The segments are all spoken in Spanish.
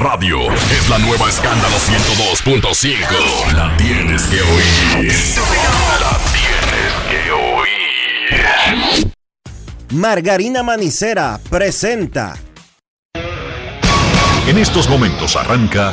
radio es la nueva Escándalo 102.5. La tienes que oír. La tienes que oír. Margarina Manicera presenta. En estos momentos arranca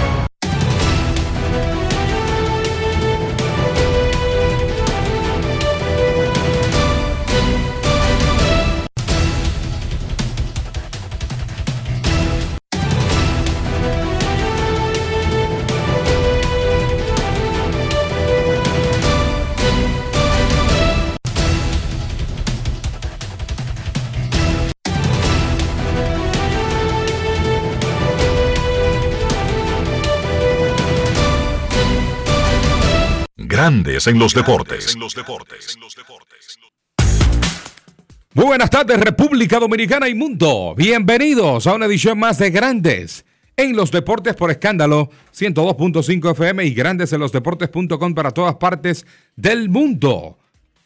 Grandes en los Deportes. Muy buenas tardes, República Dominicana y mundo. Bienvenidos a una edición más de Grandes en los Deportes por Escándalo 102.5 FM y grandesenlosdeportes.com para todas partes del mundo.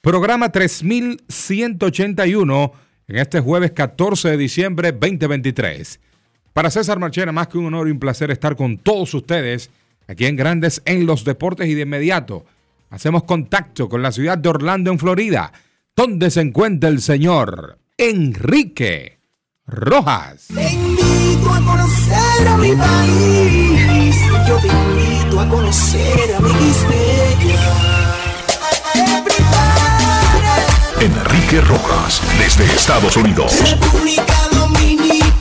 Programa 3181 en este jueves 14 de diciembre 2023. Para César Marchena, más que un honor y un placer estar con todos ustedes aquí en Grandes en los Deportes y de inmediato hacemos contacto con la ciudad de Orlando, en Florida, donde se encuentra el señor Enrique Rojas. Te invito a conocer a mi país, yo te invito a conocer a mi Quispella. Enrique Rojas, desde Estados Unidos. República Dominicana.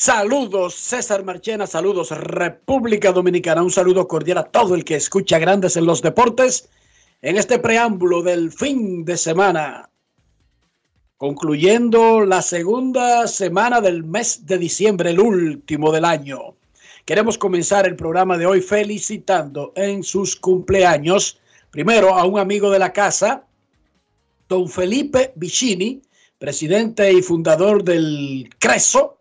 Saludos César Marchena, saludos República Dominicana, un saludo cordial a todo el que escucha Grandes en los Deportes en este preámbulo del fin de semana, concluyendo la segunda semana del mes de diciembre, el último del año. Queremos comenzar el programa de hoy felicitando en sus cumpleaños, primero a un amigo de la casa, don Felipe Vicini, presidente y fundador del CRESO,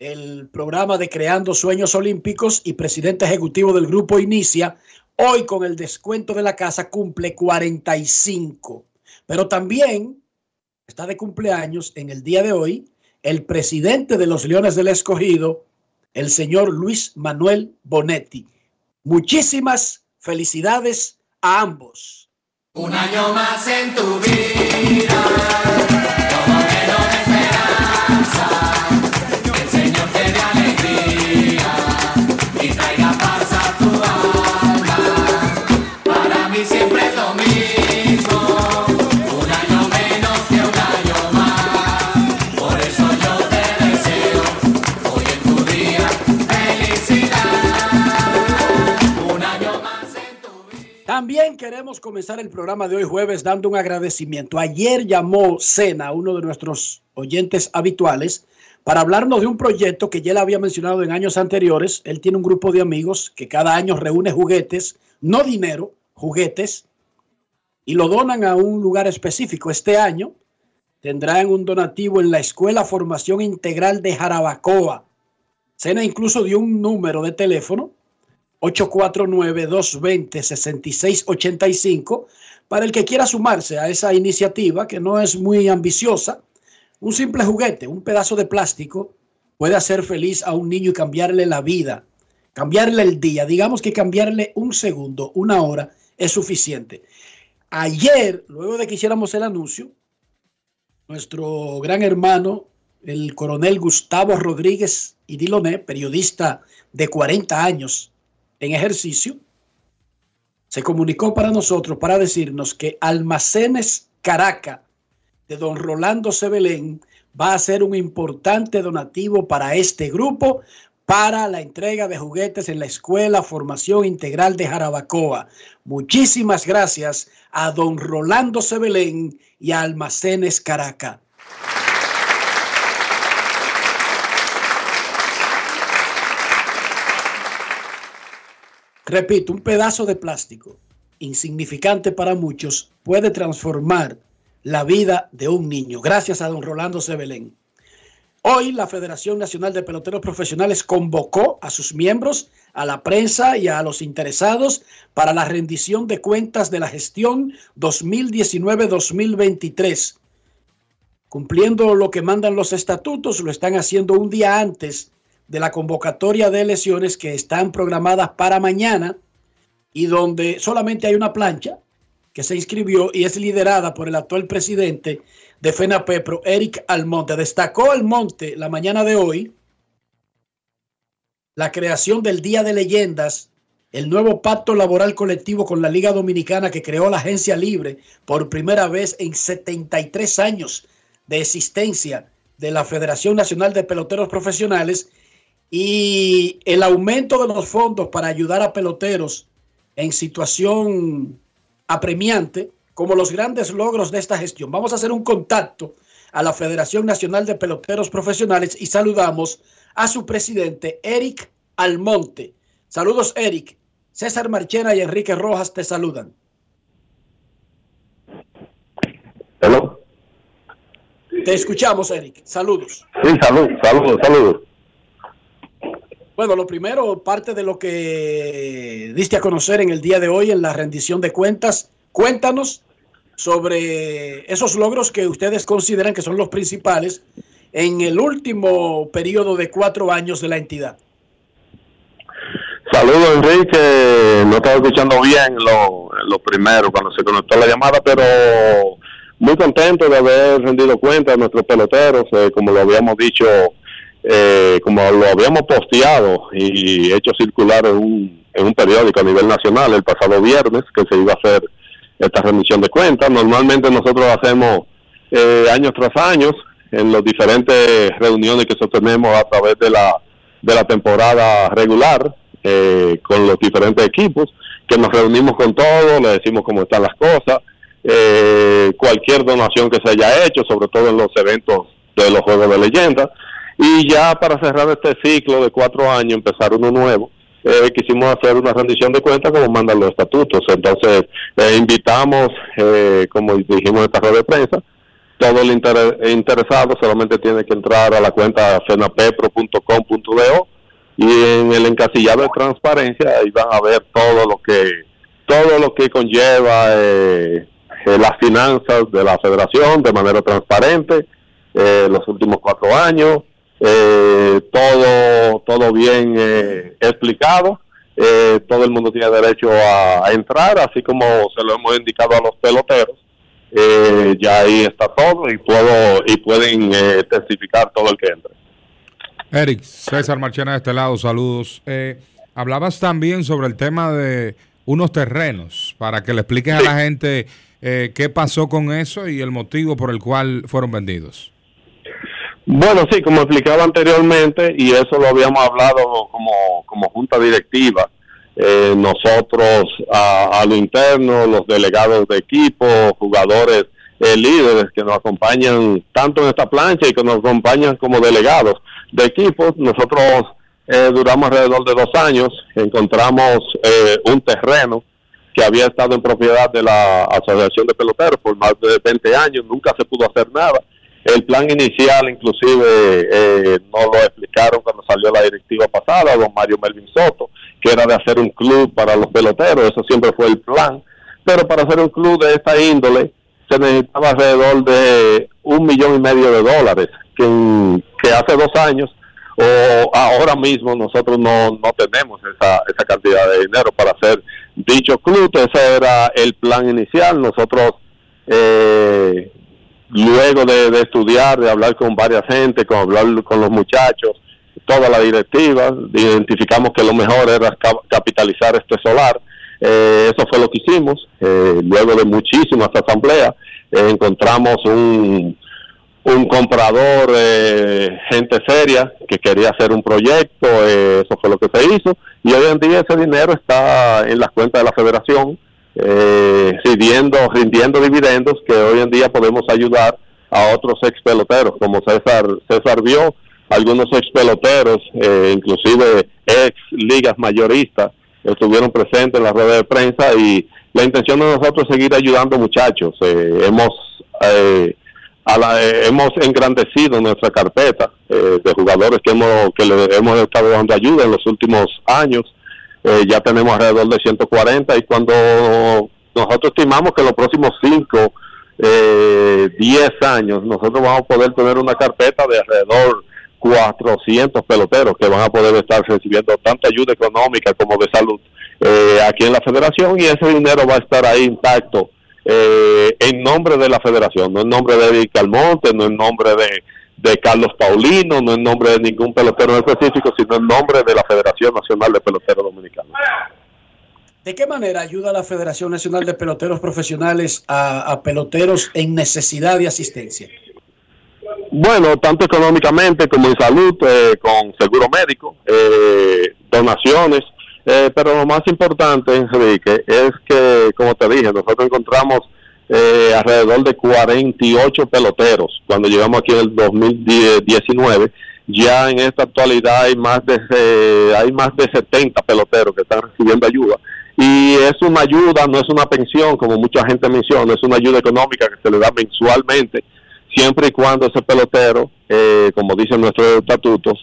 el programa de Creando Sueños Olímpicos y presidente ejecutivo del Grupo Inicia. Hoy, con el descuento de la casa, cumple 45. Pero también está de cumpleaños en el día de hoy el presidente de los Leones del Escogido, el señor Luis Manuel Bonetti. Muchísimas felicidades a ambos. Un año más en tu vida, como que no esperanza. También queremos comenzar el programa de hoy jueves dando un agradecimiento. Ayer llamó Sena, uno de nuestros oyentes habituales, para hablarnos de un proyecto que ya le había mencionado en años anteriores. Él tiene un grupo de amigos que cada año reúne juguetes, no dinero, juguetes, y lo donan a un lugar específico. Este año tendrán un donativo en la Escuela Formación Integral de Jarabacoa. Sena incluso dio un número de teléfono, 849-220-6685, para el que quiera sumarse a esa iniciativa, que no es muy ambiciosa. Un simple juguete, un pedazo de plástico, puede hacer feliz a un niño y cambiarle la vida, cambiarle el día. Digamos que cambiarle un segundo, una hora, es suficiente. Ayer, luego de que hiciéramos el anuncio, nuestro gran hermano, el coronel Gustavo Rodríguez Idiloné, periodista de 40 años en ejercicio, se comunicó para nosotros para decirnos que Almacenes Caracas de don Rolando Sebelén va a hacer un importante donativo para este grupo para la entrega de juguetes en la Escuela Formación Integral de Jarabacoa. Muchísimas gracias a don Rolando Sebelén y a Almacenes Caracas. Repito, un pedazo de plástico, insignificante para muchos, puede transformar la vida de un niño. Gracias a don Rolando Sebelén. Hoy la Federación Nacional de Peloteros Profesionales convocó a sus miembros, a la prensa y a los interesados para la rendición de cuentas de la gestión 2019-2023. Cumpliendo lo que mandan los estatutos, lo están haciendo un día antes de la convocatoria de elecciones que están programadas para mañana y donde solamente hay una plancha que se inscribió y es liderada por el actual presidente de FENAPEPRO, Eric Almonte. Destacó Almonte la mañana de hoy la creación del Día de Leyendas, el nuevo pacto laboral colectivo con la Liga Dominicana que creó la agencia libre por primera vez en 73 años de existencia de la Federación Nacional de Peloteros Profesionales y el aumento de los fondos para ayudar a peloteros en situación apremiante, como los grandes logros de esta gestión. Vamos a hacer un contacto a la Federación Nacional de Peloteros Profesionales y saludamos a su presidente, Eric Almonte. Saludos, Eric. César Marchena y Enrique Rojas te saludan. Hello. Te escuchamos, Eric. Saludos. Sí, saludos. Bueno, lo primero, parte de lo que diste a conocer en el día de hoy en la rendición de cuentas, cuéntanos sobre esos logros que ustedes consideran que son los principales en el último periodo de 4 años de la entidad. Saludos, Enrique. No estaba escuchando bien lo primero cuando se conectó la llamada, pero muy contento de haber rendido cuenta de nuestros peloteros, como lo habíamos dicho. Como lo habíamos posteado y hecho circular en un periódico a nivel nacional el pasado viernes, que se iba a hacer esta rendición de cuentas. Normalmente nosotros hacemos años tras años en las diferentes reuniones que sostenemos a través de la temporada regular con los diferentes equipos, que nos reunimos con todos, le decimos cómo están las cosas, cualquier donación que se haya hecho, sobre todo en los eventos de los Juegos de Leyenda. Y ya para cerrar este ciclo de 4 años, empezar uno nuevo, quisimos hacer una rendición de cuentas como mandan los estatutos. Entonces, invitamos, como dijimos en esta rueda de prensa, todo el interesado solamente tiene que entrar a la cuenta fenapepro.com.do y en el encasillado de transparencia ahí van a ver todo lo que conlleva las finanzas de la federación de manera transparente, los últimos 4 años. Todo bien explicado, todo el mundo tiene derecho a entrar, así como se lo hemos indicado a los peloteros. Ya ahí está todo y pueden testificar todo el que entre. Eric, César Marchena de este lado, saludos. Hablabas también sobre el tema de unos terrenos, para que le expliques sí a la gente qué pasó con eso y el motivo por el cual fueron vendidos. Bueno, sí, como explicaba anteriormente, y eso lo habíamos hablado como junta directiva, nosotros a lo interno, los delegados de equipo, jugadores líderes que nos acompañan tanto en esta plancha y que nos acompañan como delegados de equipo, nosotros duramos alrededor de 2 años, encontramos un terreno que había estado en propiedad de la Asociación de Peloteros por más de 20 años, nunca se pudo hacer nada. El plan inicial, inclusive, no lo explicaron cuando salió la directiva pasada, don Mario Melvin Soto, que era de hacer un club para los peloteros, eso siempre fue el plan. Pero para hacer un club de esta índole se necesitaba alrededor de $1,500,000, que hace 2 años o ahora mismo nosotros no tenemos esa cantidad de dinero para hacer dicho club. Ese era el plan inicial. Nosotros luego de estudiar, de hablar con varias gente, con hablar con los muchachos, toda la directiva, identificamos que lo mejor era capitalizar este solar. Eso fue lo que hicimos. Luego de muchísimas asambleas, encontramos un comprador, gente seria, que quería hacer un proyecto. Eso fue lo que se hizo. Y hoy en día ese dinero está en las cuentas de la federación, rindiendo dividendos que hoy en día podemos ayudar a otros ex peloteros, como César vio, algunos ex peloteros, inclusive ex ligas mayoristas, estuvieron presentes en la rueda de prensa y la intención de nosotros es seguir ayudando muchachos. Hemos engrandecido nuestra carpeta de jugadores que le hemos estado dando ayuda en los últimos años. Ya tenemos alrededor de 140, y cuando nosotros estimamos que en los próximos 5, 10 años, nosotros vamos a poder tener una carpeta de alrededor 400 peloteros que van a poder estar recibiendo tanta ayuda económica como de salud aquí en la federación, y ese dinero va a estar ahí intacto en nombre de la federación, no en nombre de Eric Almonte, no en nombre de Carlos Paulino, no en nombre de ningún pelotero en específico, sino en nombre de la Federación Nacional de Peloteros Dominicanos. ¿De qué manera ayuda la Federación Nacional de Peloteros Profesionales a peloteros en necesidad de asistencia? Bueno, tanto económicamente como en salud, con seguro médico, donaciones, pero lo más importante, Enrique, es que, como te dije, nosotros encontramos alrededor de 48 peloteros cuando llegamos aquí en el 2019. Ya en esta actualidad hay más de 70 peloteros que están recibiendo ayuda, y es una ayuda, no es una pensión como mucha gente menciona, es una ayuda económica que se le da mensualmente, siempre y cuando ese pelotero, como dicen nuestros estatutos,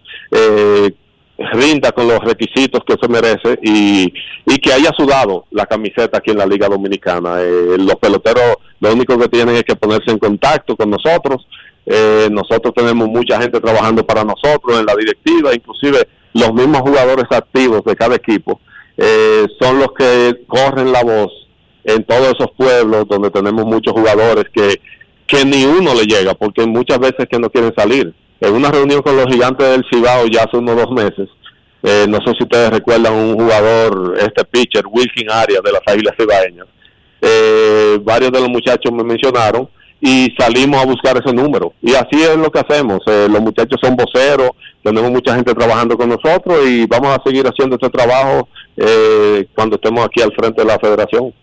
rinda con los requisitos que se merece y que haya sudado la camiseta aquí en la Liga Dominicana. Los peloteros lo único que tienen es que ponerse en contacto con nosotros. Nosotros tenemos mucha gente trabajando para nosotros en la directiva, inclusive los mismos jugadores activos de cada equipo son los que corren la voz en todos esos pueblos donde tenemos muchos jugadores que ni uno le llega, porque muchas veces que no quieren salir. En una reunión con los Gigantes del Cibao ya hace unos 2 meses, no sé si ustedes recuerdan un jugador, pitcher, Wilkin Arias, de las Águilas Cibaeñas, varios de los muchachos me mencionaron y salimos a buscar ese número, y así es lo que hacemos. Los muchachos son voceros, tenemos mucha gente trabajando con nosotros y vamos a seguir haciendo este trabajo cuando estemos aquí al frente de la federación.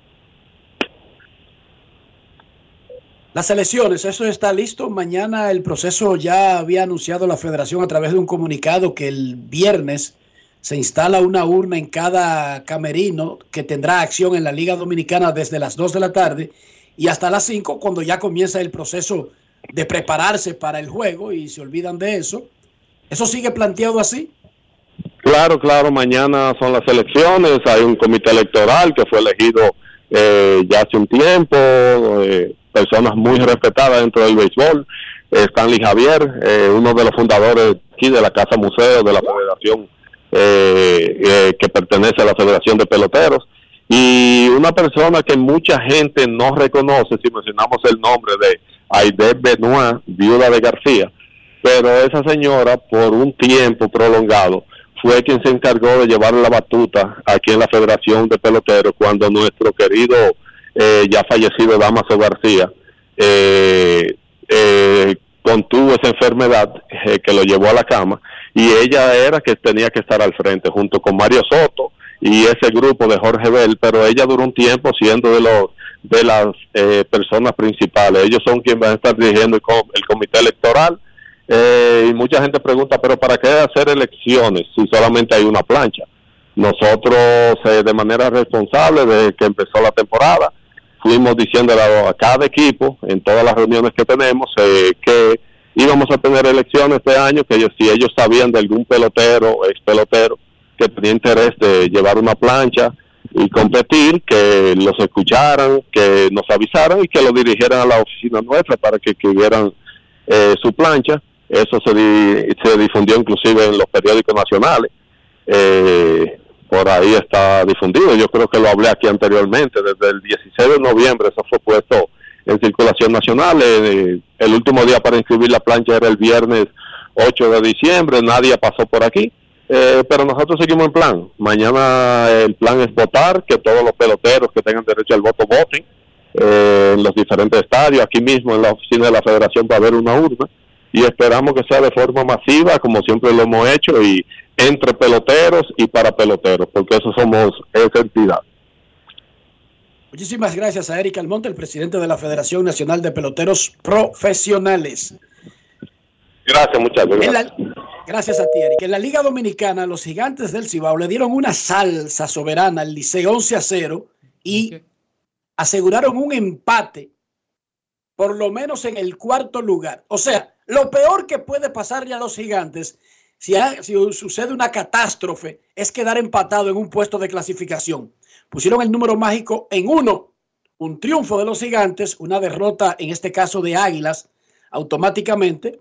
Las elecciones, eso está listo. Mañana el proceso, ya había anunciado la federación a través de un comunicado que el viernes se instala una urna en cada camerino que tendrá acción en la Liga Dominicana desde las 2 de la tarde y hasta las 5, cuando ya comienza el proceso de prepararse para el juego, y se olvidan de eso. ¿Eso sigue planteado así? Claro, mañana son las elecciones, hay un comité electoral que fue elegido ya hace un tiempo, personas muy respetadas dentro del béisbol. Stanley Javier, uno de los fundadores aquí de la Casa Museo de la Federación, que pertenece a la Federación de Peloteros, y una persona que mucha gente no reconoce, si mencionamos el nombre de Aide Benoit, viuda de García, pero esa señora por un tiempo prolongado fue quien se encargó de llevar la batuta aquí en la Federación de Peloteros cuando nuestro querido ya fallecido Dámaso García contuvo esa enfermedad que lo llevó a la cama, y ella era que tenía que estar al frente junto con Mario Soto y ese grupo de Jorge Bell, pero ella duró un tiempo siendo de las personas principales. Ellos son quienes van a estar dirigiendo el comité electoral, y mucha gente pregunta, pero ¿para qué hacer elecciones si solamente hay una plancha? Nosotros de manera responsable, desde que empezó la temporada, fuimos diciendo a cada equipo en todas las reuniones que tenemos que íbamos a tener elecciones este año, que si ellos sabían de algún pelotero, ex pelotero, que tenía interés de llevar una plancha y competir, que los escucharan, que nos avisaran y que lo dirigieran a la oficina nuestra para que escribieran su plancha. Eso se difundió inclusive en los periódicos nacionales. Por ahí está difundido, yo creo que lo hablé aquí anteriormente, desde el 16 de noviembre eso fue puesto en circulación nacional. El último día para inscribir la plancha era el viernes 8 de diciembre, nadie pasó por aquí, pero nosotros seguimos en plan. Mañana el plan es votar, que todos los peloteros que tengan derecho al voto voten en los diferentes estadios. Aquí mismo en la oficina de la federación va a haber una urna y esperamos que sea de forma masiva, como siempre lo hemos hecho, y entre peloteros y para peloteros, porque eso somos esa entidad. Muchísimas gracias a Eric Almonte, el presidente de la Federación Nacional de Peloteros Profesionales. Gracias, muchas gracias. Gracias a ti, Eric. En la Liga Dominicana, los Gigantes del Cibao le dieron una salsa soberana al Licey 11-0 y aseguraron un empate, por lo menos en el cuarto lugar. O sea, lo peor que puede pasarle a los Gigantes, si sucede una catástrofe, es quedar empatado en un puesto de clasificación. Pusieron el número mágico en 1, un triunfo de los Gigantes, una derrota en este caso de Águilas, automáticamente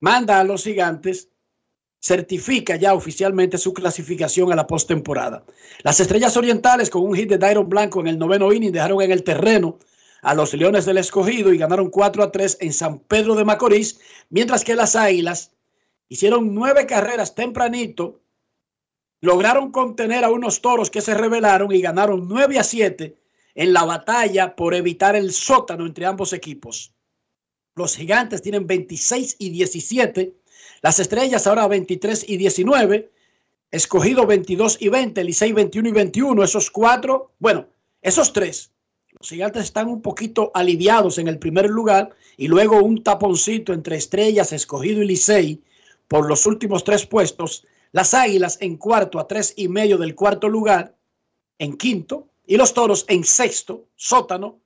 manda a los Gigantes, certifica ya oficialmente su clasificación a la postemporada. Las Estrellas Orientales, con un hit de Dairon Blanco en el 9º inning, dejaron en el terreno a los Leones del Escogido y ganaron 4-3 en San Pedro de Macorís, mientras que las Águilas hicieron 9 carreras tempranito, lograron contener a unos Toros que se rebelaron y ganaron 9-7 en la batalla por evitar el sótano entre ambos equipos. Los Gigantes tienen 26-17, las Estrellas ahora 23-19, Escogido 22-20, Licey 21-21, esos tres. Los Gigantes están un poquito aliviados en el primer lugar y luego un taponcito entre Estrellas, Escogido y Licey por los últimos 3 puestos. Las Águilas en cuarto, a 3.5 del cuarto lugar, en quinto, y los Toros en sexto, sótano,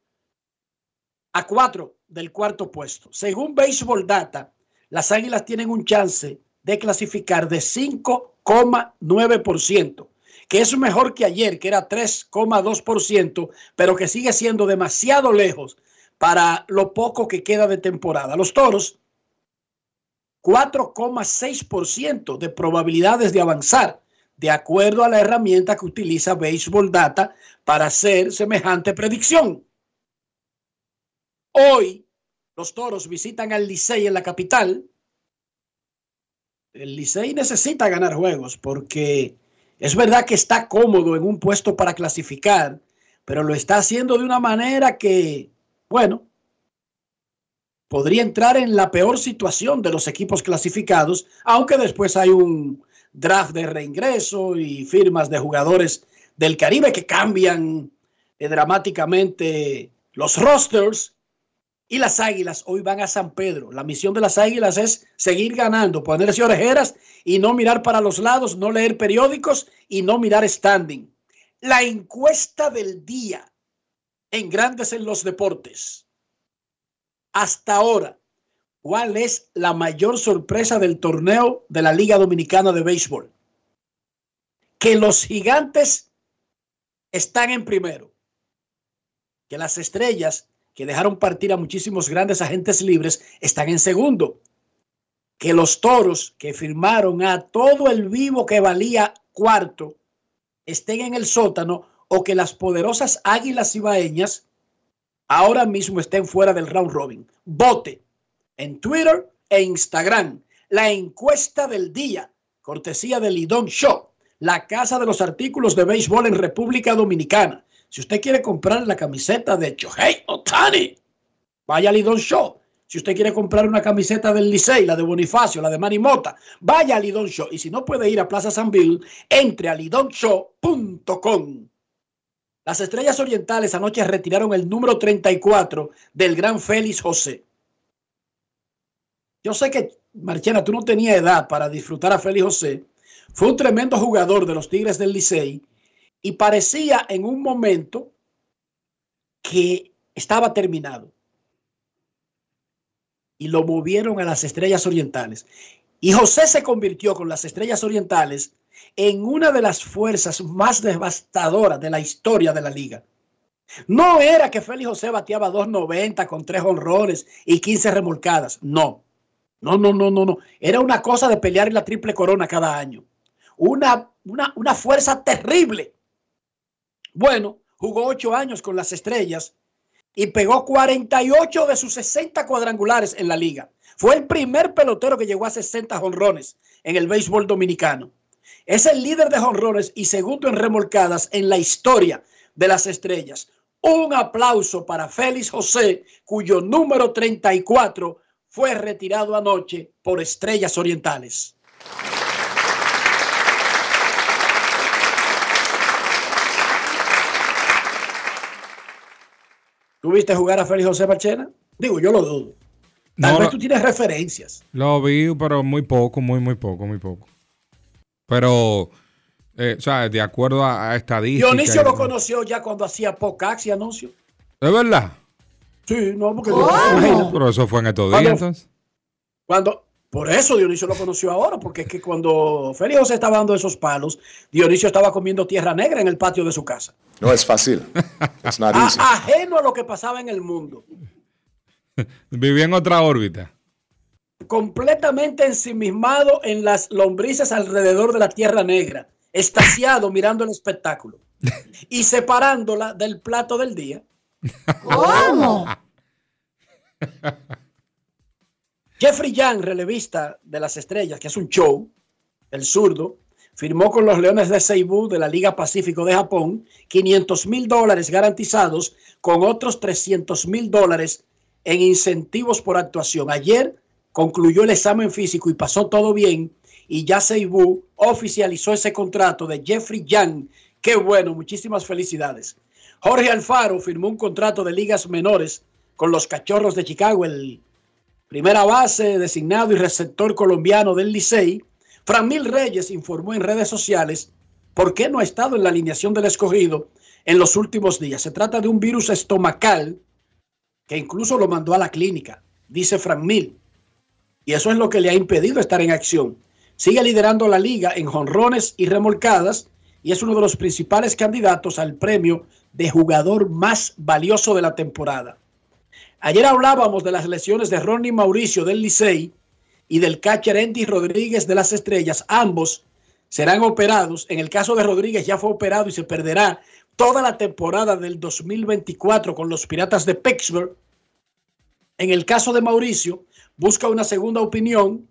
a 4 del cuarto puesto. Según Baseball Data, las Águilas tienen un chance de clasificar de 5,9%, que es mejor que ayer, que era 3,2%, pero que sigue siendo demasiado lejos para lo poco que queda de temporada. Los Toros, 4,6% de probabilidades de avanzar, de acuerdo a la herramienta que utiliza Baseball Data para hacer semejante predicción. Hoy, los Toros visitan al Licey en la capital. El Licey necesita ganar juegos porque es verdad que está cómodo en un puesto para clasificar, pero lo está haciendo de una manera que, podría entrar en la peor situación de los equipos clasificados, aunque después hay un draft de reingreso y firmas de jugadores del Caribe que cambian dramáticamente los rosters. Y las Águilas hoy van a San Pedro. La misión de las Águilas es seguir ganando, ponerse orejeras y no mirar para los lados, no leer periódicos y no mirar standing. La encuesta del día en Grandes en los Deportes. Hasta ahora, ¿cuál es la mayor sorpresa del torneo de la Liga Dominicana de Béisbol? Que los Gigantes están en primero. Que las Estrellas, que dejaron partir a muchísimos grandes agentes libres, están en segundo. Que los Toros, que firmaron a todo el vivo que valía cuarto, estén en el sótano. O que las poderosas Águilas Cibaeñas ahora mismo estén fuera del round robin. Vote en Twitter e Instagram. La encuesta del día, cortesía de Lidom Show, la casa de los artículos de béisbol en República Dominicana. Si usted quiere comprar la camiseta de Shohei Ohtani, vaya a Lidom Show. Si usted quiere comprar una camiseta del Licey, la de Bonifacio, la de Manny Mota, vaya a Lidom Show. Y si no puede ir a Plaza San Bill, entre a lidomshow.com. Las Estrellas Orientales anoche retiraron el número 34 del gran Félix José. Yo sé que, Marchena, tú no tenías edad para disfrutar a Félix José. Fue un tremendo jugador de los Tigres del Licey y parecía en un momento que estaba terminado. Y lo movieron a las Estrellas Orientales. Y José se convirtió con las Estrellas Orientales en una de las fuerzas más devastadoras de la historia de la liga. No era que Félix José bateaba 2.90 con 3 honrones y 15 remolcadas. No. Era una cosa de pelear en la triple corona cada año. Una fuerza terrible. Bueno, jugó 8 años con las Estrellas y pegó 48 de sus 60 cuadrangulares en la liga. Fue el primer pelotero que llegó a 60 jonrones en el béisbol dominicano. Es el líder de jonrones y segundo en remolcadas en la historia de las Estrellas. Un aplauso para Félix José, cuyo número 34 fue retirado anoche por Estrellas Orientales. ¿Tú viste jugar a Félix José, Marchena? Digo, yo lo dudo. Tal vez tú tienes referencias. Lo vi, pero muy poco. Pero O sea, de acuerdo a estadísticas. Dionisio lo conoció ya cuando hacía Pocax y anuncio. ¿Es verdad? Sí, no, porque... ¡Oh! Pero eso fue en estos días, entonces. Por eso Dionisio lo conoció ahora, porque es que cuando Félix José estaba dando esos palos, Dionisio estaba comiendo tierra negra en el patio de su casa. No es fácil. Es ajeno a lo que pasaba en el mundo. Vivía en otra órbita. Completamente ensimismado en las lombrices alrededor de la tierra negra, extasiado mirando el espectáculo y separándola del plato del día. ¿Cómo? Jeffrey Yang, relevista de las Estrellas, que es un show, el zurdo, firmó con los Leones de Seibu de la Liga Pacífico de Japón $500,000 garantizados con otros $300,000 en incentivos por actuación. Ayer concluyó el examen físico y pasó todo bien y ya Seibu oficializó ese contrato de Jeffrey Yang. Qué bueno, muchísimas felicidades. Jorge Alfaro firmó un contrato de ligas menores con los Cachorros de Chicago, el primera base designado y receptor colombiano del Licey. Franmil Reyes informó en redes sociales por qué no ha estado en la alineación del Escogido en los últimos días. Se trata de un virus estomacal que incluso lo mandó a la clínica, dice Franmil. Y eso es lo que le ha impedido estar en acción. Sigue liderando la liga en jonrones y remolcadas y es uno de los principales candidatos al premio de jugador más valioso de la temporada. Ayer hablábamos de las lesiones de Ronnie Mauricio del Licey y del catcher Andy Rodríguez de las Estrellas. Ambos serán operados. En el caso de Rodríguez ya fue operado y se perderá toda la temporada del 2024 con los Piratas de Pittsburgh. En el caso de Mauricio, busca una segunda opinión.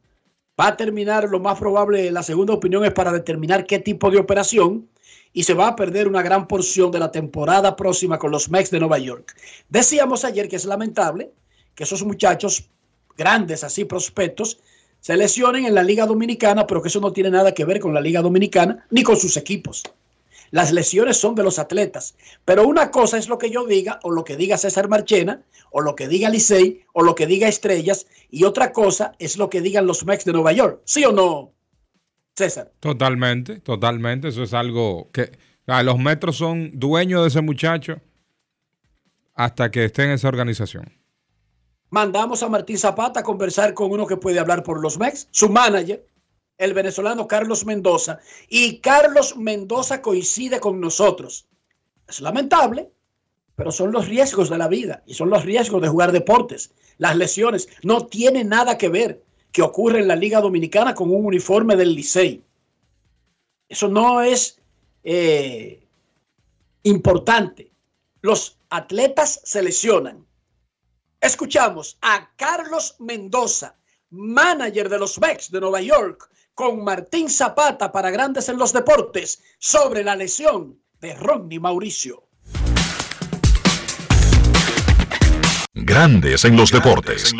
Va a terminar, lo más probable, la segunda opinión es para determinar qué tipo de operación, y se va a perder una gran porción de la temporada próxima con los Mets de Nueva York. Decíamos ayer que es lamentable que esos muchachos grandes, así prospectos, se lesionen en la Liga Dominicana, pero que eso no tiene nada que ver con la Liga Dominicana ni con sus equipos. Las lesiones son de los atletas, pero una cosa es lo que yo diga, o lo que diga César Marchena, o lo que diga Licey, o lo que diga Estrellas, y otra cosa es lo que digan los Mets de Nueva York. ¿Sí o no, César? Totalmente, totalmente. Eso es algo que los metros son dueños de ese muchacho hasta que esté en esa organización. Mandamos a Martín Zapata a conversar con uno que puede hablar por los Mex, su manager, el venezolano Carlos Mendoza. Y Carlos Mendoza coincide con nosotros. Es lamentable, pero son los riesgos de la vida y son los riesgos de jugar deportes. Las lesiones no tienen nada que ver que ocurre en la Liga Dominicana con un uniforme del Licey. Eso no es importante. Los atletas se lesionan. Escuchamos a Carlos Mendoza, manager de los Mets de Nueva York, con Martín Zapata para Grandes en los Deportes sobre la lesión de Ronnie Mauricio. Grandes en los Deportes.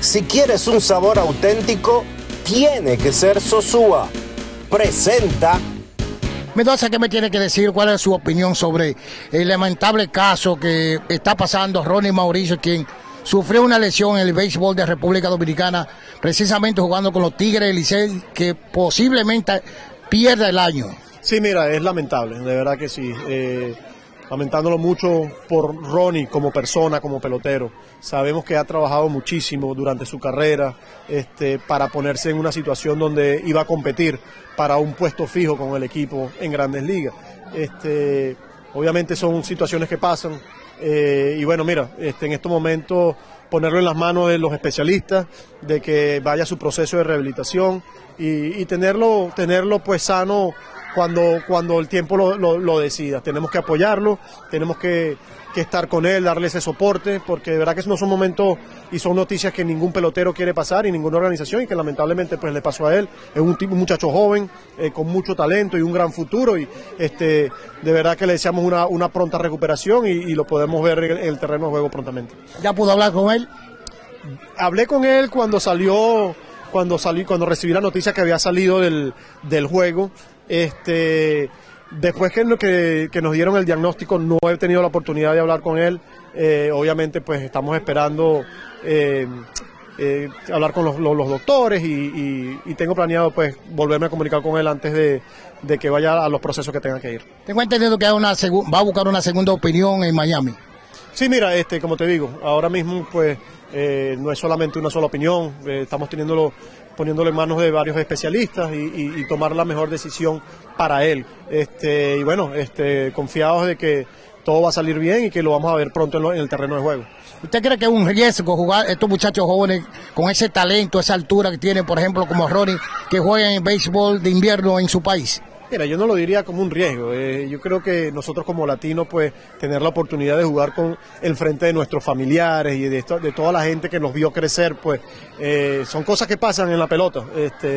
Si quieres un sabor auténtico, tiene que ser Sosúa. Presenta. Mendoza, ¿qué me tiene que decir? ¿Cuál es su opinión sobre el lamentable caso que está pasando Ronnie Mauricio, quien sufrió una lesión en el béisbol de República Dominicana, precisamente jugando con los Tigres del Licey, que posiblemente pierda el año? Sí, mira, es lamentable, de verdad que sí. Lamentándolo mucho por Ronnie como persona, como pelotero. Sabemos que ha trabajado muchísimo durante su carrera para ponerse en una situación donde iba a competir para un puesto fijo con el equipo en Grandes Ligas. Obviamente son situaciones que pasan y bueno, mira, en estos momentos ponerlo en las manos de los especialistas, de que vaya su proceso de rehabilitación y tenerlo pues sano cuando el tiempo lo decida. Tenemos que apoyarlo, tenemos que estar con él, darle ese soporte, porque de verdad que no son momentos y son noticias que ningún pelotero quiere pasar y ninguna organización, y que lamentablemente pues le pasó a él. Es un muchacho joven, con mucho talento y un gran futuro, y de verdad que le deseamos una pronta recuperación y lo podemos ver en el terreno de juego prontamente. ¿Ya pudo hablar con él? Hablé con él cuando recibí la noticia que había salido del juego. Después que nos dieron el diagnóstico, no he tenido la oportunidad de hablar con él. Obviamente pues estamos esperando hablar con los doctores y tengo planeado pues volverme a comunicar con él antes de que vaya a los procesos que tenga que ir. Tengo entendido que va a buscar una segunda opinión en Miami. Sí, mira, como te digo, ahora mismo pues no es solamente una sola opinión, estamos poniéndolo en manos de varios especialistas y tomar la mejor decisión para él. Y bueno, confiados de que todo va a salir bien y que lo vamos a ver pronto en el terreno de juego. ¿Usted cree que es un riesgo jugar estos muchachos jóvenes con ese talento, esa altura que tienen, por ejemplo, como Ronnie, que juegan en béisbol de invierno en su país? Mira, yo no lo diría como un riesgo. Yo creo que nosotros como latinos, pues, tener la oportunidad de jugar con el frente de nuestros familiares y de toda la gente que nos vio crecer, pues, son cosas que pasan en la pelota.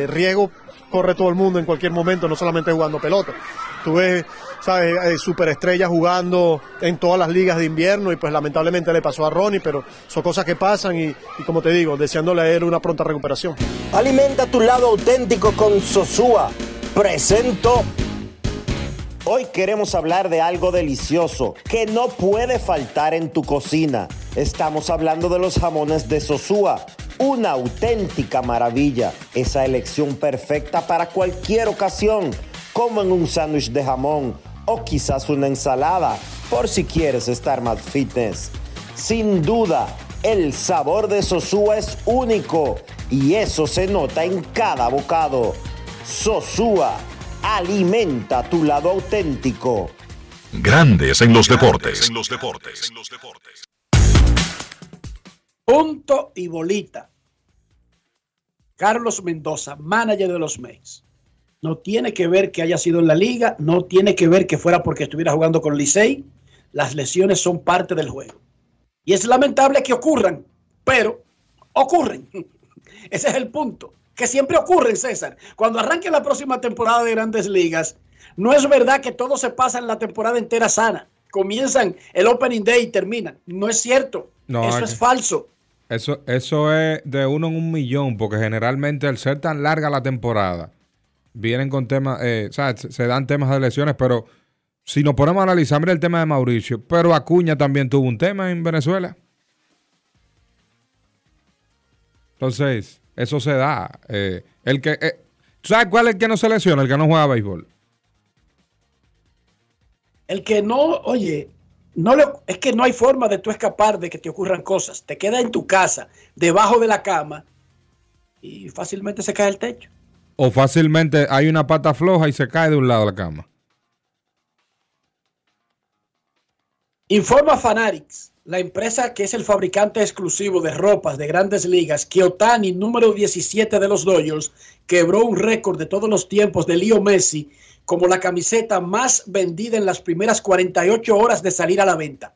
Riesgo corre todo el mundo en cualquier momento, no solamente jugando pelota. Tú ves, sabes, superestrellas jugando en todas las ligas de invierno y pues lamentablemente le pasó a Ronnie, pero son cosas que pasan y como te digo, deseándole a él una pronta recuperación. Alimenta tu lado auténtico con Sosúa. Presento. Hoy queremos hablar de algo delicioso que no puede faltar en tu cocina. Estamos hablando de los jamones de Sosúa, una auténtica maravilla. Esa elección perfecta para cualquier ocasión, como en un sándwich de jamón o quizás una ensalada, por si quieres estar más fitness. Sin duda, el sabor de Sosúa es único y eso se nota en cada bocado. Sosúa, alimenta tu lado auténtico. Grandes en los deportes. Punto y bolita. Carlos Mendoza, manager de los Mets. No tiene que ver que haya sido en la liga, no tiene que ver que fuera porque estuviera jugando con Licey. Las lesiones son parte del juego. Y es lamentable que ocurran, pero ocurren. Ese es el punto. Que siempre ocurren, César. Cuando arranque la próxima temporada de Grandes Ligas, no es verdad que todos se pasan la temporada entera sana. Comienzan el opening day y terminan. No es cierto. No, eso es falso. Eso es de uno en un millón, porque generalmente al ser tan larga la temporada, vienen con temas, o sea, se dan temas de lesiones, pero si nos ponemos a analizar, mira el tema de Mauricio, pero Acuña también tuvo un tema en Venezuela. Entonces... eso se da. El que, ¿sabes cuál es el que no se lesiona? El que no juega a béisbol. El que no, oye, es que no hay forma de tú escapar de que te ocurran cosas. Te quedas en tu casa, debajo de la cama, y fácilmente se cae el techo. O fácilmente hay una pata floja y se cae de un lado de la cama. Informa Fanatics, la empresa que es el fabricante exclusivo de ropas de Grandes Ligas, que Ohtani, número 17 de los Dodgers, quebró un récord de todos los tiempos de Leo Messi como la camiseta más vendida en las primeras 48 horas de salir a la venta.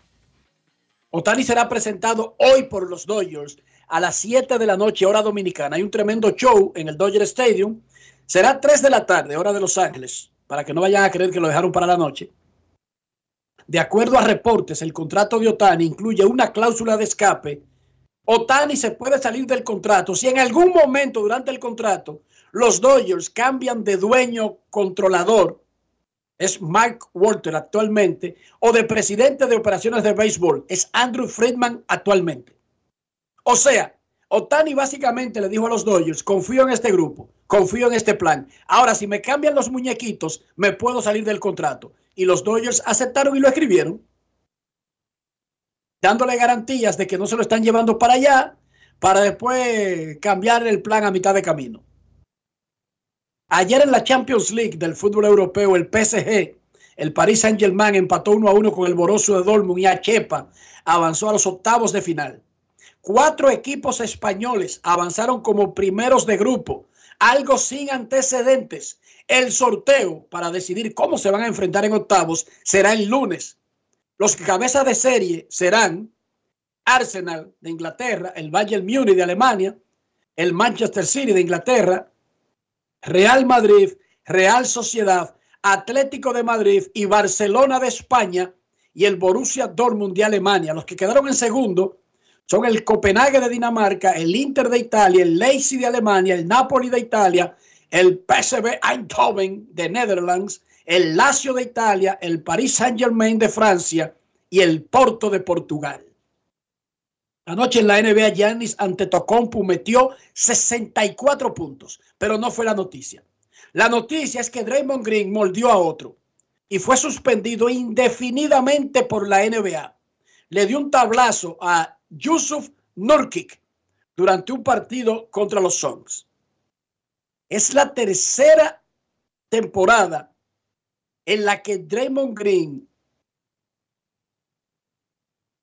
Ohtani será presentado hoy por los Dodgers a las 7 de la noche, hora dominicana. Hay un tremendo show en el Dodger Stadium. Será 3 de la tarde, hora de Los Ángeles, para que no vayan a creer que lo dejaron para la noche. De acuerdo a reportes, el contrato de Ohtani incluye una cláusula de escape. Ohtani se puede salir del contrato si en algún momento durante el contrato los Dodgers cambian de dueño controlador, es Mark Walter actualmente, o de presidente de operaciones de béisbol, es Andrew Friedman actualmente. O sea, Ohtani básicamente le dijo a los Dodgers, confío en este grupo, confío en este plan. Ahora, si me cambian los muñequitos, me puedo salir del contrato. Y los Dodgers aceptaron y lo escribieron, dándole garantías de que no se lo están llevando para allá para después cambiar el plan a mitad de camino. Ayer en la Champions League del fútbol europeo, el PSG, el Paris Saint Germain, empató 1-1 con el Borussia de Dortmund y Achepa avanzó a los octavos de final. 4 equipos españoles avanzaron como primeros de grupo, algo sin antecedentes. El sorteo para decidir cómo se van a enfrentar en octavos será el lunes. Los cabezas de serie serán Arsenal de Inglaterra, el Bayern Múnich de Alemania, el Manchester City de Inglaterra, Real Madrid, Real Sociedad, Atlético de Madrid y Barcelona de España y el Borussia Dortmund de Alemania. Los que quedaron en segundo son el Copenhague de Dinamarca, el Inter de Italia, el Leipzig de Alemania, el Napoli de Italia, el PSV Eindhoven de Netherlands, el Lazio de Italia, el Paris Saint Germain de Francia y el Porto de Portugal. Anoche en la NBA, Giannis Antetokounmpo metió 64 puntos, pero no fue la noticia. La noticia es que Draymond Green mordió a otro y fue suspendido indefinidamente por la NBA. Le dio un tablazo a Jusuf Nurkic durante un partido contra los Suns. Es la tercera temporada en la que Draymond Green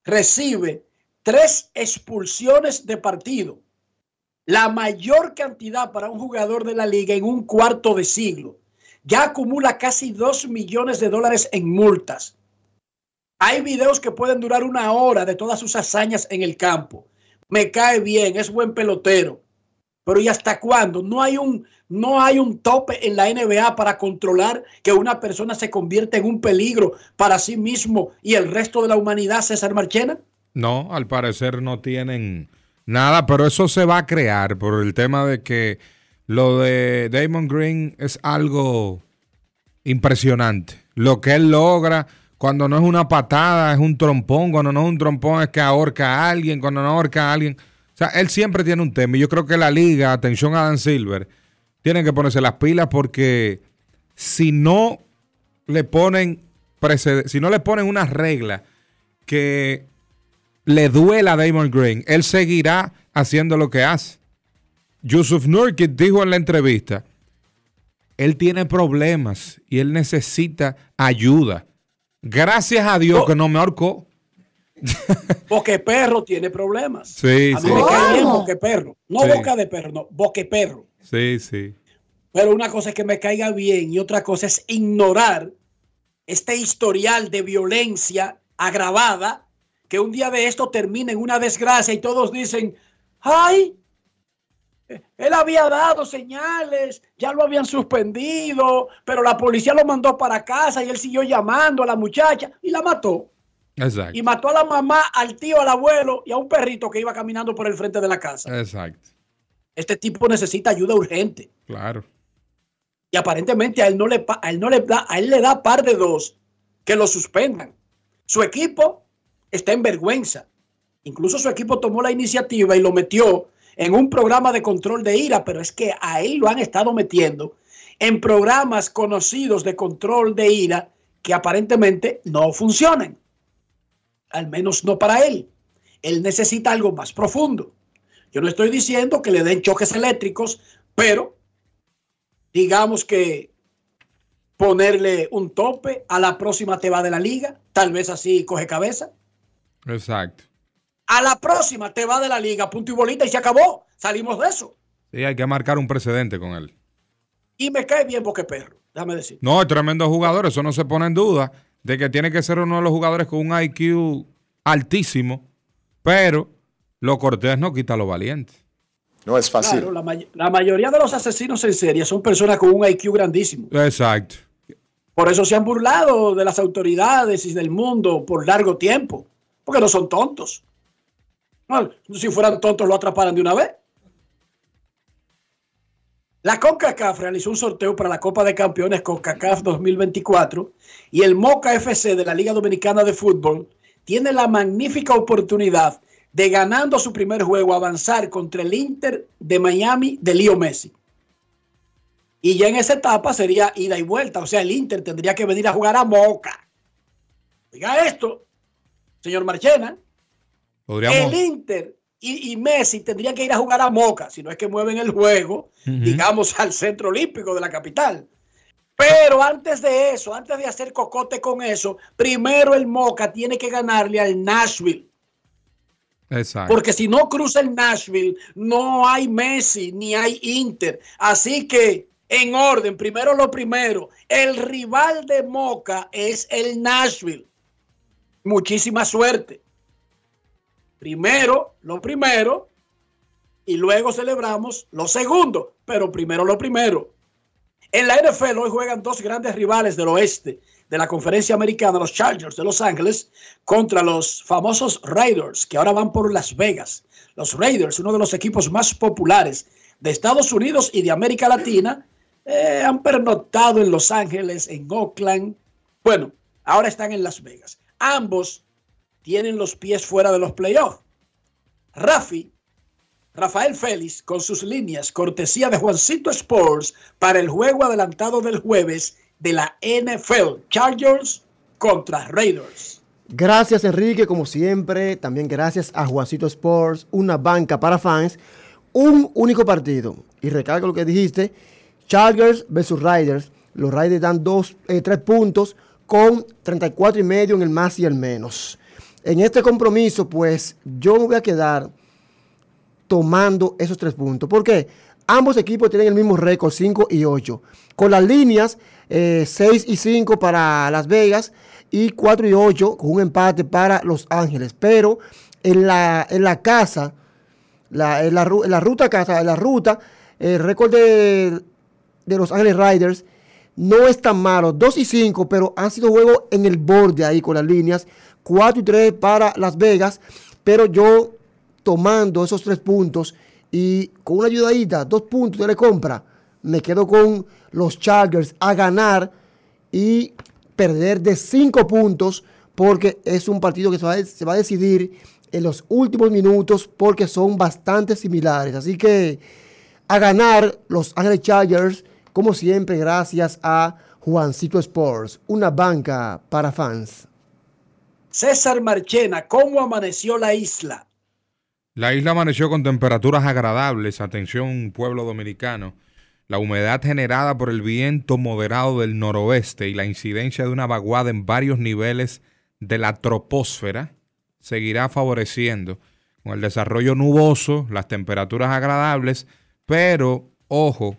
recibe 3 expulsiones de partido, la mayor cantidad para un jugador de la liga en un cuarto de siglo. Ya acumula casi $2 millones en multas. Hay videos que pueden durar una hora de todas sus hazañas en el campo. Me cae bien, es buen pelotero. Pero ¿y hasta cuándo? No hay un tope en la NBA para controlar que una persona se convierta en un peligro para sí mismo y el resto de la humanidad, César Marchena. No, al parecer no tienen nada, pero eso se va a crear por el tema de que lo de Draymond Green es algo impresionante. Lo que él logra cuando no es una patada, es un trompón. Cuando no es un trompón es que ahorca a alguien. Cuando no ahorca a alguien... O sea, él siempre tiene un tema y yo creo que la liga, atención a Dan Silver, tienen que ponerse las pilas porque si no le ponen una regla que le duela a Draymond Green, él seguirá haciendo lo que hace. Jusuf Nurkic dijo en la entrevista, él tiene problemas y él necesita ayuda. Gracias a Dios que no me ahorcó. Boque Perro tiene problemas. Sí, a mí sí. Me cae bien Boque Perro. No sí. Boca de Perro, no, Boque Perro. Sí, sí. Pero una cosa es que me caiga bien y otra cosa es ignorar este historial de violencia agravada que un día de esto termina en una desgracia y todos dicen, ¡ay! Él había dado señales, ya lo habían suspendido, pero la policía lo mandó para casa y él siguió llamando a la muchacha y la mató. Exacto. Y mató a la mamá, al tío, al abuelo y a un perrito que iba caminando por el frente de la casa. Exacto. Este tipo necesita ayuda urgente. Claro. Y aparentemente a él le da par de dos que lo suspendan. Su equipo está en vergüenza. Incluso su equipo tomó la iniciativa y lo metió en un programa de control de ira, pero es que a él lo han estado metiendo en programas conocidos de control de ira que aparentemente no funcionan. Al menos no para él. Él necesita algo más profundo. Yo no estoy diciendo que le den choques eléctricos, pero digamos que ponerle un tope a la próxima te va de la liga. Tal vez así coge cabeza. Exacto. A la próxima te va de la liga, punto y bolita, y se acabó. Salimos de eso. Sí, hay que marcar un precedente con él. Y me cae bien Boque Perro, déjame decir. No, es tremendo jugador, eso no se pone en duda. De que tiene que ser uno de los jugadores con un IQ altísimo, pero lo cortés no quita lo valiente. No es fácil. Claro, la mayoría de los asesinos en serie son personas con un IQ grandísimo. Exacto. Por eso se han burlado de las autoridades y del mundo por largo tiempo, porque no son tontos. Bueno, si fueran tontos lo atraparan de una vez. La CONCACAF realizó un sorteo para la Copa de Campeones CONCACAF 2024 y el Moca FC de la Liga Dominicana de Fútbol tiene la magnífica oportunidad de, ganando su primer juego, avanzar contra el Inter de Miami de Leo Messi. Y ya en esa etapa sería ida y vuelta, o sea, el Inter tendría que venir a jugar a Moca. Oiga esto, señor Marchena, el Inter... Y Messi tendría que ir a jugar a Moca, si no es que mueven el juego, digamos, al Centro Olímpico de la capital. Pero antes de eso, antes de hacer cocote con eso, primero el Moca tiene que ganarle al Nashville. Exacto. Porque si no cruza el Nashville, no hay Messi ni hay Inter. Así que, en orden, primero lo primero, el rival de Moca es el Nashville. Muchísima suerte. Primero lo primero y luego celebramos lo segundo, pero primero lo primero. En la NFL hoy juegan dos grandes rivales del oeste de la Conferencia Americana, los Chargers de Los Ángeles contra los famosos Raiders, que ahora van por Las Vegas. Los Raiders, uno de los equipos más populares de Estados Unidos y de América Latina, han pernoctado en Los Ángeles, en Oakland. Bueno, ahora están en Las Vegas. Ambos tienen los pies fuera de los playoffs. Rafael Félix con sus líneas, cortesía de Juancito Sports, para el juego adelantado del jueves de la NFL, Chargers contra Raiders. Gracias, Enrique, como siempre. También gracias a Juancito Sports, una banca para fans. Un único partido, y recalco lo que dijiste, Chargers versus Raiders. Los Raiders dan 3 puntos con 34.5 en el más y el menos. En este compromiso, pues, yo me voy a quedar tomando esos 3 puntos. ¿Por qué? Ambos equipos tienen el mismo récord, 5-8. Con las líneas 6-5 para Las Vegas y 4-8 con un empate para Los Ángeles. Pero en la casa, en la ruta casa, en la ruta, el récord de Los Ángeles Raiders no es tan malo. 2-5, pero han sido juegos en el borde ahí con las líneas. 4-3 para Las Vegas, pero yo tomando esos 3 puntos y con una ayudadita, 2 puntos de recompra, me quedo con los Chargers a ganar y perder de 5 puntos, porque es un partido que se va a decidir en los últimos minutos, porque son bastante similares. Así que a ganar los Ángeles Chargers, como siempre, gracias a Juancito Sports, una banca para fans. César Marchena, ¿cómo amaneció la isla? La isla amaneció con temperaturas agradables, atención pueblo dominicano. La humedad generada por el viento moderado del noroeste y la incidencia de una vaguada en varios niveles de la troposfera seguirá favoreciendo con el desarrollo nuboso, las temperaturas agradables, pero ojo,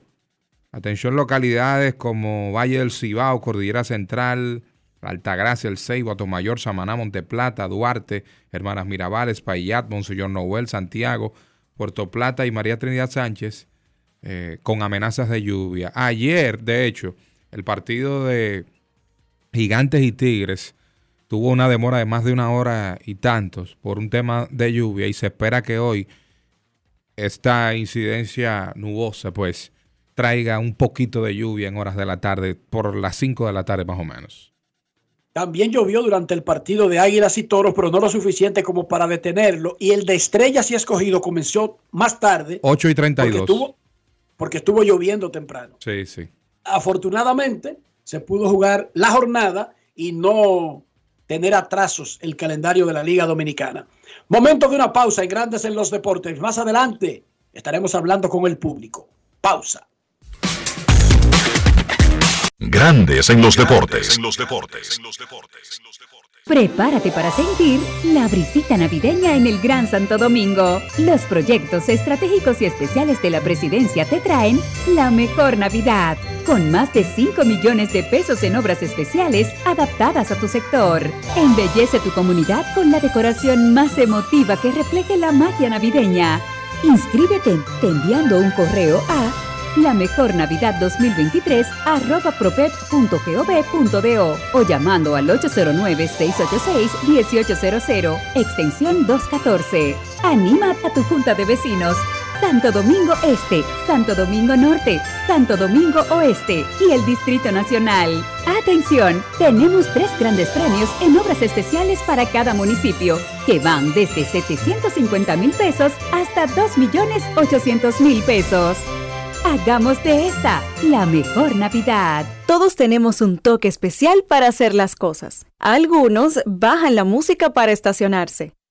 atención localidades como Valle del Cibao, Cordillera Central, Altagracia, El Ceibo, Atomayor, Samaná, Monteplata, Duarte, Hermanas Mirabales, Payat, Monseñor Noel, Santiago, Puerto Plata y María Trinidad Sánchez, con amenazas de lluvia. Ayer, de hecho, el partido de Gigantes y Tigres tuvo una demora de más de 1 hora y tantos por un tema de lluvia, y se espera que hoy esta incidencia nubosa pues traiga un poquito de lluvia en horas de la tarde, por las 5 de la tarde más o menos. También llovió durante el partido de Águilas y Toros, pero no lo suficiente como para detenerlo. Y el de Estrellas y Escogido comenzó más tarde. 8:32. Porque estuvo lloviendo temprano. Sí, sí. Afortunadamente, se pudo jugar la jornada y no tener atrasos el calendario de la Liga Dominicana. Momento de una pausa en Grandes en los Deportes. Más adelante estaremos hablando con el público. Pausa. Grandes en los Deportes. En los Deportes. Prepárate para sentir la brisita navideña en el Gran Santo Domingo. Los proyectos estratégicos y especiales de la Presidencia te traen la mejor Navidad, con más de 5 millones de pesos en obras especiales adaptadas a tu sector. Embellece tu comunidad con la decoración más emotiva que refleje la magia navideña. Inscríbete enviando un correo a lamejornavidad2023@propep.gov.do o llamando al 809-686-1800, extensión 214. Anima a tu junta de vecinos. Santo Domingo Este, Santo Domingo Norte, Santo Domingo Oeste y el Distrito Nacional. ¡Atención! Tenemos 3 grandes premios en obras especiales para cada municipio, que van desde 750,000 pesos hasta 2,800,000 pesos. Hagamos de esta la mejor Navidad. Todos tenemos un toque especial para hacer las cosas. Algunos bajan la música para estacionarse.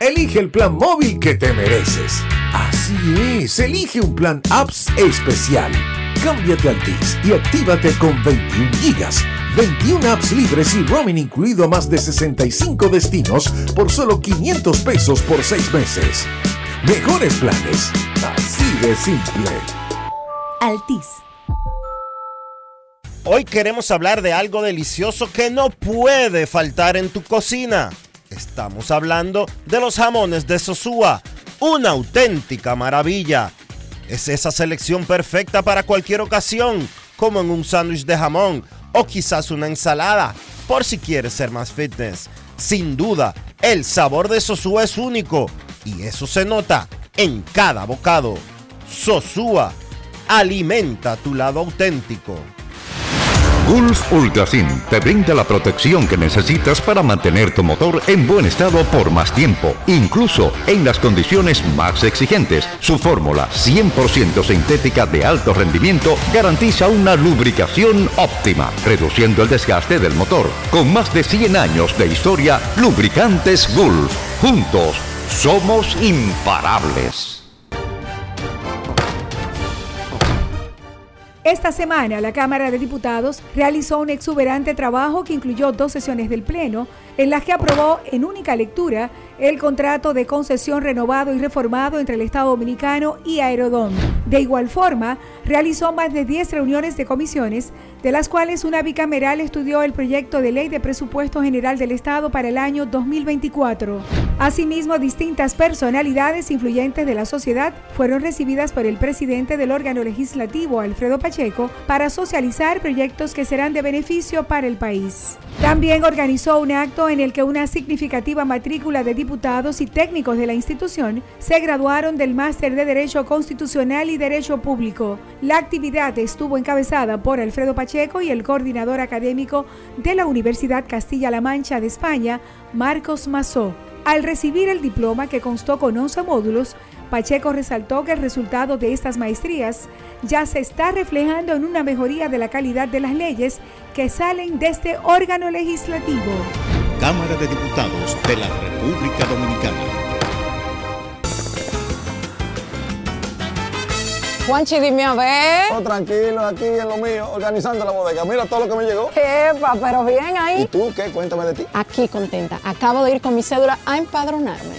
Elige el plan móvil que te mereces. Así es, elige un plan apps especial. Cámbiate a Altis y actívate con 21 gigas, 21 apps libres y roaming incluido a más de 65 destinos por solo 500 pesos por 6 meses. Mejores planes, así de simple. Altis. Hoy queremos hablar de algo delicioso que no puede faltar en tu cocina. Estamos hablando de los jamones de Sosúa, una auténtica maravilla. Es esa selección perfecta para cualquier ocasión, como en un sándwich de jamón o quizás una ensalada, por si quieres ser más fitness. Sin duda, el sabor de Sosúa es único y eso se nota en cada bocado. Sosúa, alimenta tu lado auténtico. Gulf Ultrasim te brinda la protección que necesitas para mantener tu motor en buen estado por más tiempo, incluso en las condiciones más exigentes. Su fórmula 100% sintética de alto rendimiento garantiza una lubricación óptima, reduciendo el desgaste del motor. Con más de 100 años de historia, Lubricantes Gulf. Juntos, somos imparables. Esta semana, la Cámara de Diputados realizó un exuberante trabajo que incluyó dos sesiones del Pleno, en las que aprobó en única lectura el contrato de concesión renovado y reformado entre el Estado Dominicano y Aerodón. De igual forma, realizó más de 10 reuniones de comisiones, de las cuales una bicameral estudió el proyecto de ley de presupuesto general del Estado para el año 2024. Asimismo, distintas personalidades influyentes de la sociedad fueron recibidas por el presidente del órgano legislativo, Alfredo Pacheco, para socializar proyectos que serán de beneficio para el país. También organizó un acto en el que una significativa matrícula de diputados y técnicos de la institución se graduaron del Máster de Derecho Constitucional y Derecho Público. La actividad estuvo encabezada por Alfredo Pacheco y el coordinador académico de la Universidad Castilla-La Mancha de España, Marcos Mazó. Al recibir el diploma, que constó con 11 módulos, Pacheco resaltó que el resultado de estas maestrías ya se está reflejando en una mejoría de la calidad de las leyes que salen de este órgano legislativo. Cámara de Diputados de la República Dominicana. Juanchi, dime a ver. Oh, tranquilo, aquí en lo mío, organizando la bodega. Mira todo lo que me llegó. Epa, pero bien ahí. ¿Y tú qué? Cuéntame de ti. Aquí contenta. Acabo de ir con mi cédula a empadronarme.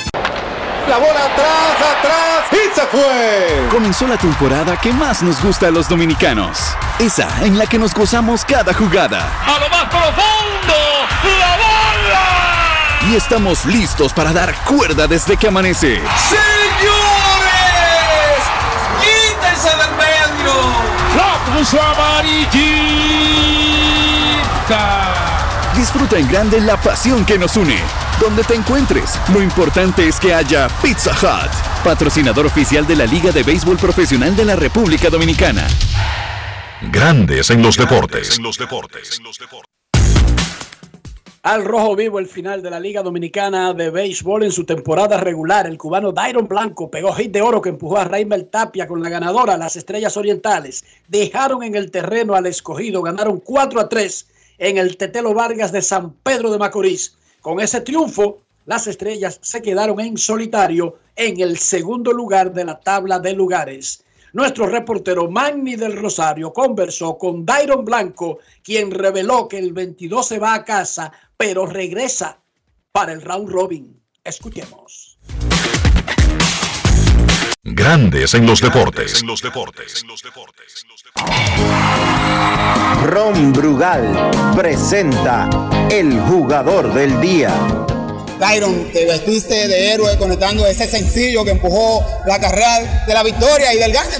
La bola atrás y se fue. Comenzó la temporada que más nos gusta a los dominicanos. Esa en la que nos gozamos cada jugada. ¡A lo más profundo! ¡La bola! Y estamos listos para dar cuerda desde que amanece. ¡Señores! ¡Quítense del medio! ¡La puso amarillita! Disfruta en grande la pasión que nos une. Donde te encuentres, lo importante es que haya Pizza Hut, patrocinador oficial de la Liga de Béisbol Profesional de la República Dominicana. Grandes en los deportes. Al rojo vivo el final de la Liga Dominicana de Béisbol en su temporada regular. El cubano Dairon Blanco pegó hit de oro que empujó a Raimel Tapia con la ganadora. Las Estrellas Orientales dejaron en el terreno al Escogido. Ganaron 4-3 en el Tetelo Vargas de San Pedro de Macorís. Con ese triunfo, las Estrellas se quedaron en solitario en el segundo lugar de la tabla de lugares. Nuestro reportero Manny del Rosario conversó con Dairon Blanco, quien reveló que el 22 se va a casa, pero regresa para el round robin. Escuchemos. Grandes en los deportes. Ron Brugal presenta el jugador del día. Dairon, te vestiste de héroe conectando ese sencillo que empujó la carrera de la victoria y del gane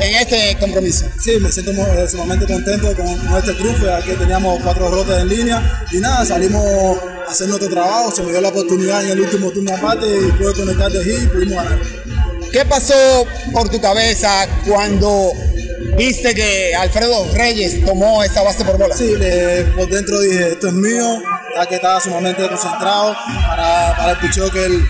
en este compromiso. Sí, me siento sumamente contento con este triunfo, ya que teníamos 4 derrotas en línea y nada, salimos a hacer nuestro trabajo, se me dio la oportunidad en el último turno aparte y pude conectar de hit y pudimos ganar. ¿Qué pasó por tu cabeza cuando viste que Alfredo Reyes tomó esa base por bola? Sí, por dentro dije, esto es mío, ya que estaba sumamente concentrado para el picheo que él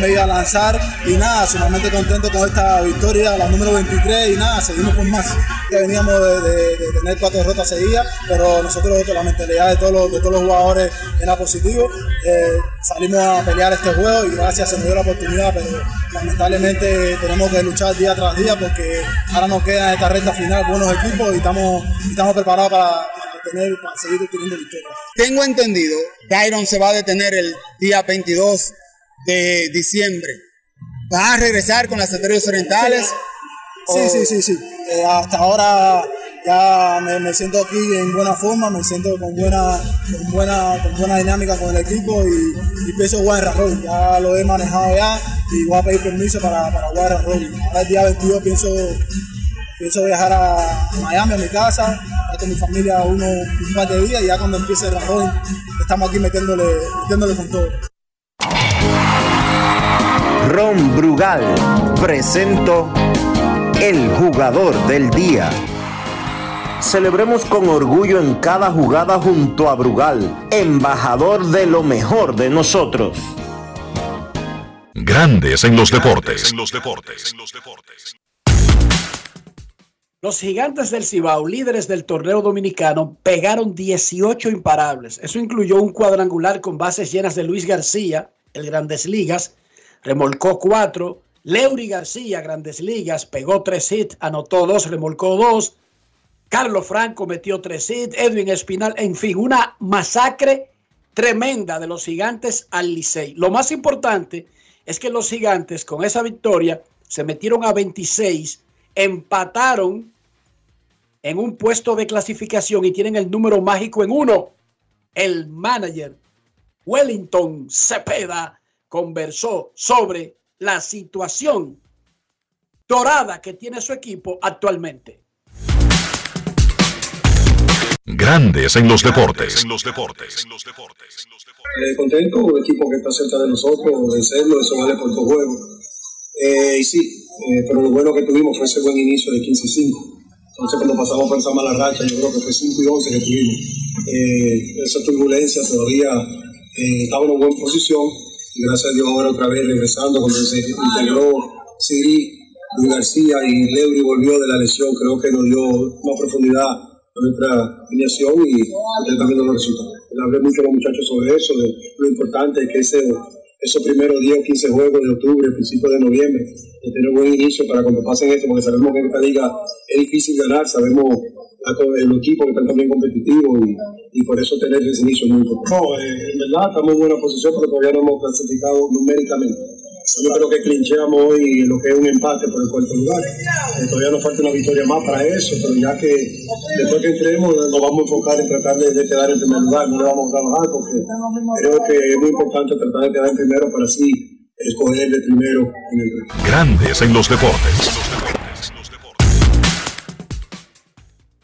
me iba a lanzar y nada, sumamente contento con esta victoria, la número 23 y nada, seguimos con más. Ya veníamos de tener 4 derrotas seguidas, pero nosotros con la mentalidad de todos los jugadores era positivo. salimos a pelear este juego y gracias, se nos dio la oportunidad, pero lamentablemente tenemos que luchar día tras día porque ahora nos quedan en esta recta final buenos equipos y estamos preparados para seguir obteniendo victorias. Tengo entendido, Dairon se va a detener el día 22 de diciembre. ¿Va a regresar con las Estrellas Orientales? Sí. Hasta ahora ya me siento aquí en buena forma, me siento con buena dinámica con el equipo y pienso jugar en Rajoy. Ya lo he manejado ya y voy a pedir permiso para jugar en Rajoy. Ahora el día 22 pienso viajar a Miami, a mi casa, con mi familia un par de días y ya cuando empiece el Rajoy estamos aquí metiéndole con todo. Ron Brugal presentó El Jugador del Día. Celebremos con orgullo en cada jugada junto a Brugal, embajador de lo mejor de nosotros. Grandes en los deportes. Los Gigantes del Cibao, líderes del torneo dominicano, pegaron 18 imparables. Eso incluyó un cuadrangular con bases llenas de Luis García, el Grandes Ligas, remolcó 4. Leury García, Grandes Ligas, pegó 3 hits, anotó 2, remolcó 2. Carlos Franco metió 3 hits, Edwin Espinal, en fin, una masacre tremenda de los Gigantes al Licey. Lo más importante es que los Gigantes con esa victoria se metieron a 26, empataron en un puesto de clasificación y tienen el número mágico en 1. El manager Wellington Cepeda conversó sobre la situación dorada que tiene su equipo actualmente. Grandes en los deportes. Contento, un equipo que está cerca de nosotros, vencerlo, eso vale por tu juego. Pero lo bueno que tuvimos fue ese buen inicio de 15-5. Entonces cuando pasamos por esa mala racha, yo creo que fue 5-11 que tuvimos. Esa turbulencia todavía estaba en una buena posición. Y gracias a Dios ahora otra vez regresando cuando se integró Siri, Luis García y Leury volvió de la lesión. Creo que nos dio más profundidad a nuestra alineación y también nos resulta. Le hablé mucho a los muchachos sobre eso, de lo importante es que esos primeros 10 o 15 juegos de octubre, principios de noviembre, de tener buen inicio para cuando pasen esto, porque sabemos que en esta liga es difícil ganar, sabemos los equipos que están también competitivos y por eso tener ese inicio muy importante. En verdad estamos en buena posición porque todavía no hemos clasificado numéricamente. Yo creo que clincheamos hoy lo que es un empate por el cuarto lugar. Todavía nos falta una victoria más para eso, pero ya que después que entremos nos vamos a enfocar en tratar de quedar en primer lugar, no le vamos a trabajar porque creo que es muy importante tratar de quedar en primero para así escoger de primero en el ranking. Grandes en los deportes.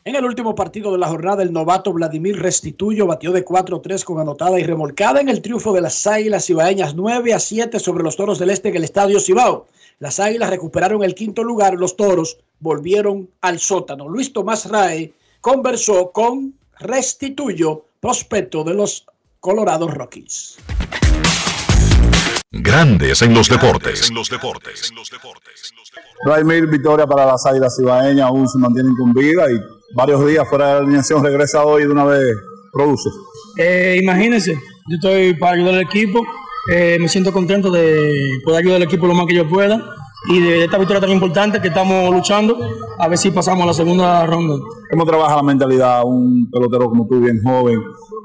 En el último partido de la jornada, el novato Vladimir Restituyo batió de 4-3 con anotada y remolcada en el triunfo de las Águilas Cibaeñas 9-7 sobre los Toros del Este en el Estadio Cibao. Las Águilas recuperaron el quinto lugar, los Toros volvieron al sótano. Luis Tomás Rae conversó con Restituyo, prospecto de los Colorado Rockies. Grandes en los deportes. No hay 1000 victorias para las Águilas Cibaeñas, aún se mantienen con vida y varios días fuera de la alineación, regresa hoy de una vez, produce. Imagínense, yo estoy para ayudar al equipo, me siento contento de poder ayudar al equipo lo más que yo pueda y de esta victoria tan importante que estamos luchando, a ver si pasamos a la segunda ronda. ¿Cómo trabaja la mentalidad un pelotero como tú, bien joven,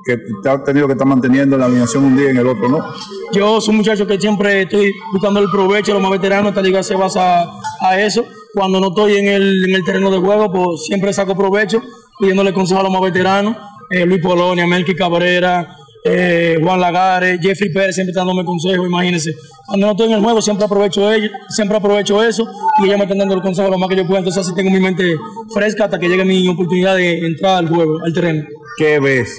que te ha tenido que estar manteniendo en la alineación un día y en el otro, no? Yo soy un muchacho que siempre estoy buscando el provecho, los más veteranos, esta liga se basa a eso. Cuando no estoy en el terreno de juego, pues siempre saco provecho, pidiéndole consejo a los más veteranos, Luis Polonia, Melky Cabrera, Juan Lagares, Jeffrey Pérez, siempre están dándome consejos, imagínense. Cuando no estoy en el juego, siempre aprovecho eso, y ellos me están dando el consejo lo más que yo pueda, entonces así tengo mi mente fresca hasta que llegue mi oportunidad de entrar al juego, al terreno. ¿Qué ves?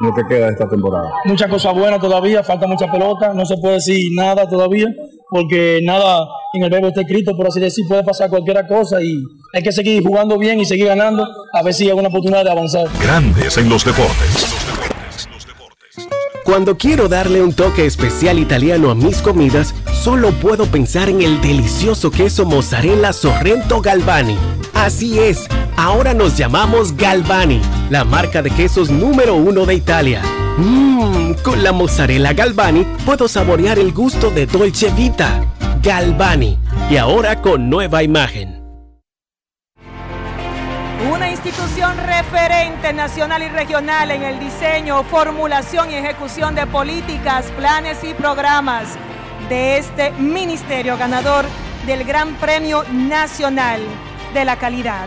Lo que queda de esta temporada. Muchas cosas buenas todavía, falta mucha pelota, no se puede decir nada todavía, porque nada en el verbo está escrito, por así decir, puede pasar cualquier cosa y hay que seguir jugando bien y seguir ganando, a ver si hay una oportunidad de avanzar. Grandes en los deportes. Cuando quiero darle un toque especial italiano a mis comidas, solo puedo pensar en el delicioso queso mozzarella Sorrento Galvani. Así es, ahora nos llamamos Galvani, la marca de quesos número 1 de Italia. Con la mozzarella Galvani puedo saborear el gusto de Dolce Vita. Galvani, y ahora con nueva imagen. Una institución referente nacional y regional en el diseño, formulación y ejecución de políticas, planes y programas de este ministerio ganador del Gran Premio Nacional de la Calidad.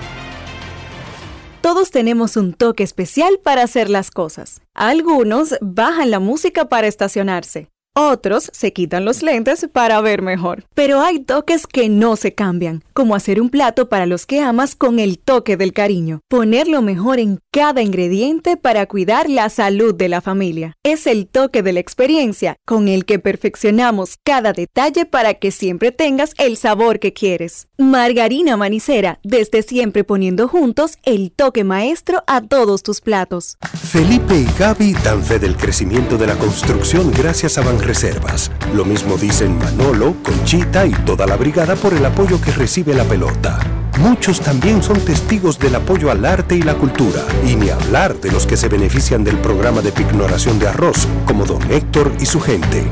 Todos tenemos un toque especial para hacer las cosas. Algunos bajan la música para estacionarse. Otros se quitan los lentes para ver mejor. Pero hay toques que no se cambian, como hacer un plato para los que amas con el toque del cariño. Poner lo mejor en cada ingrediente para cuidar la salud de la familia. Es el toque de la experiencia, con el que perfeccionamos cada detalle para que siempre tengas el sabor que quieres. Margarina Manicera, desde siempre poniendo juntos el toque maestro a todos tus platos. Felipe y Gaby dan fe del crecimiento de la construcción gracias a Reservas. Lo mismo dicen Manolo, Conchita y toda la brigada por el apoyo que recibe la pelota. Muchos también son testigos del apoyo al arte y la cultura, y ni hablar de los que se benefician del programa de pignoración de arroz, como don Héctor y su gente.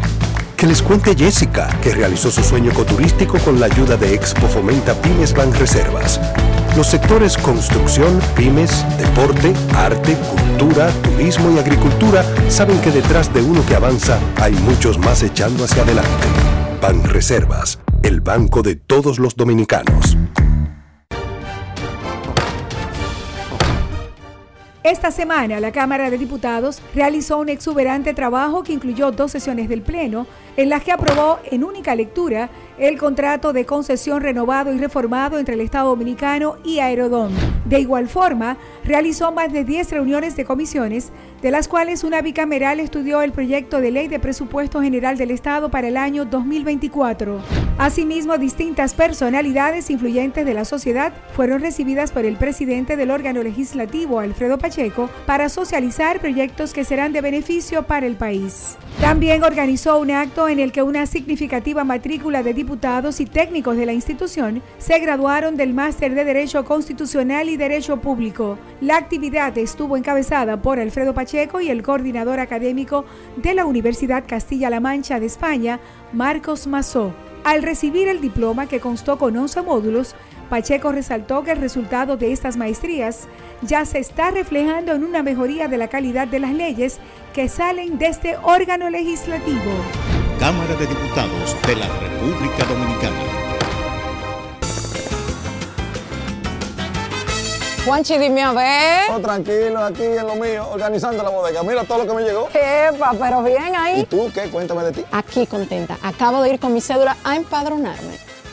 Que les cuente Jessica, que realizó su sueño ecoturístico con la ayuda de Expo Fomenta Pymes Banreservas. Los sectores construcción, pymes, deporte, arte, cultura, turismo y agricultura saben que detrás de uno que avanza hay muchos más echando hacia adelante. Banreservas, el banco de todos los dominicanos. Esta semana, la Cámara de Diputados realizó un exuberante trabajo que incluyó 2 sesiones del Pleno, en las que aprobó en única lectura el contrato de concesión renovado y reformado entre el Estado Dominicano y Aerodón. De igual forma, realizó más de 10 reuniones de comisiones, de las cuales una bicameral estudió el proyecto de ley de presupuesto general del Estado para el año 2024. Asimismo, distintas personalidades influyentes de la sociedad fueron recibidas por el presidente del órgano legislativo, Alfredo Pacheco, para socializar proyectos que serán de beneficio para el país. También organizó un acto en el que una significativa matrícula de diputados y técnicos de la institución se graduaron del Máster de Derecho Constitucional y Derecho Público. La actividad estuvo encabezada por Alfredo Pacheco y el coordinador académico de la Universidad Castilla-La Mancha de España, Marcos Mazó. Al recibir el diploma, que constó con 11 módulos, Pacheco resaltó que el resultado de estas maestrías ya se está reflejando en una mejoría de la calidad de las leyes que salen de este órgano legislativo. Cámara de Diputados de la República Dominicana. Juanchi, dime a ver. Oh, tranquilo, aquí en lo mío, organizando la bodega. Mira todo lo que me llegó. Epa, pero bien ahí. ¿Y tú qué? Cuéntame de ti. Aquí contenta. Acabo de ir con mi cédula a empadronarme.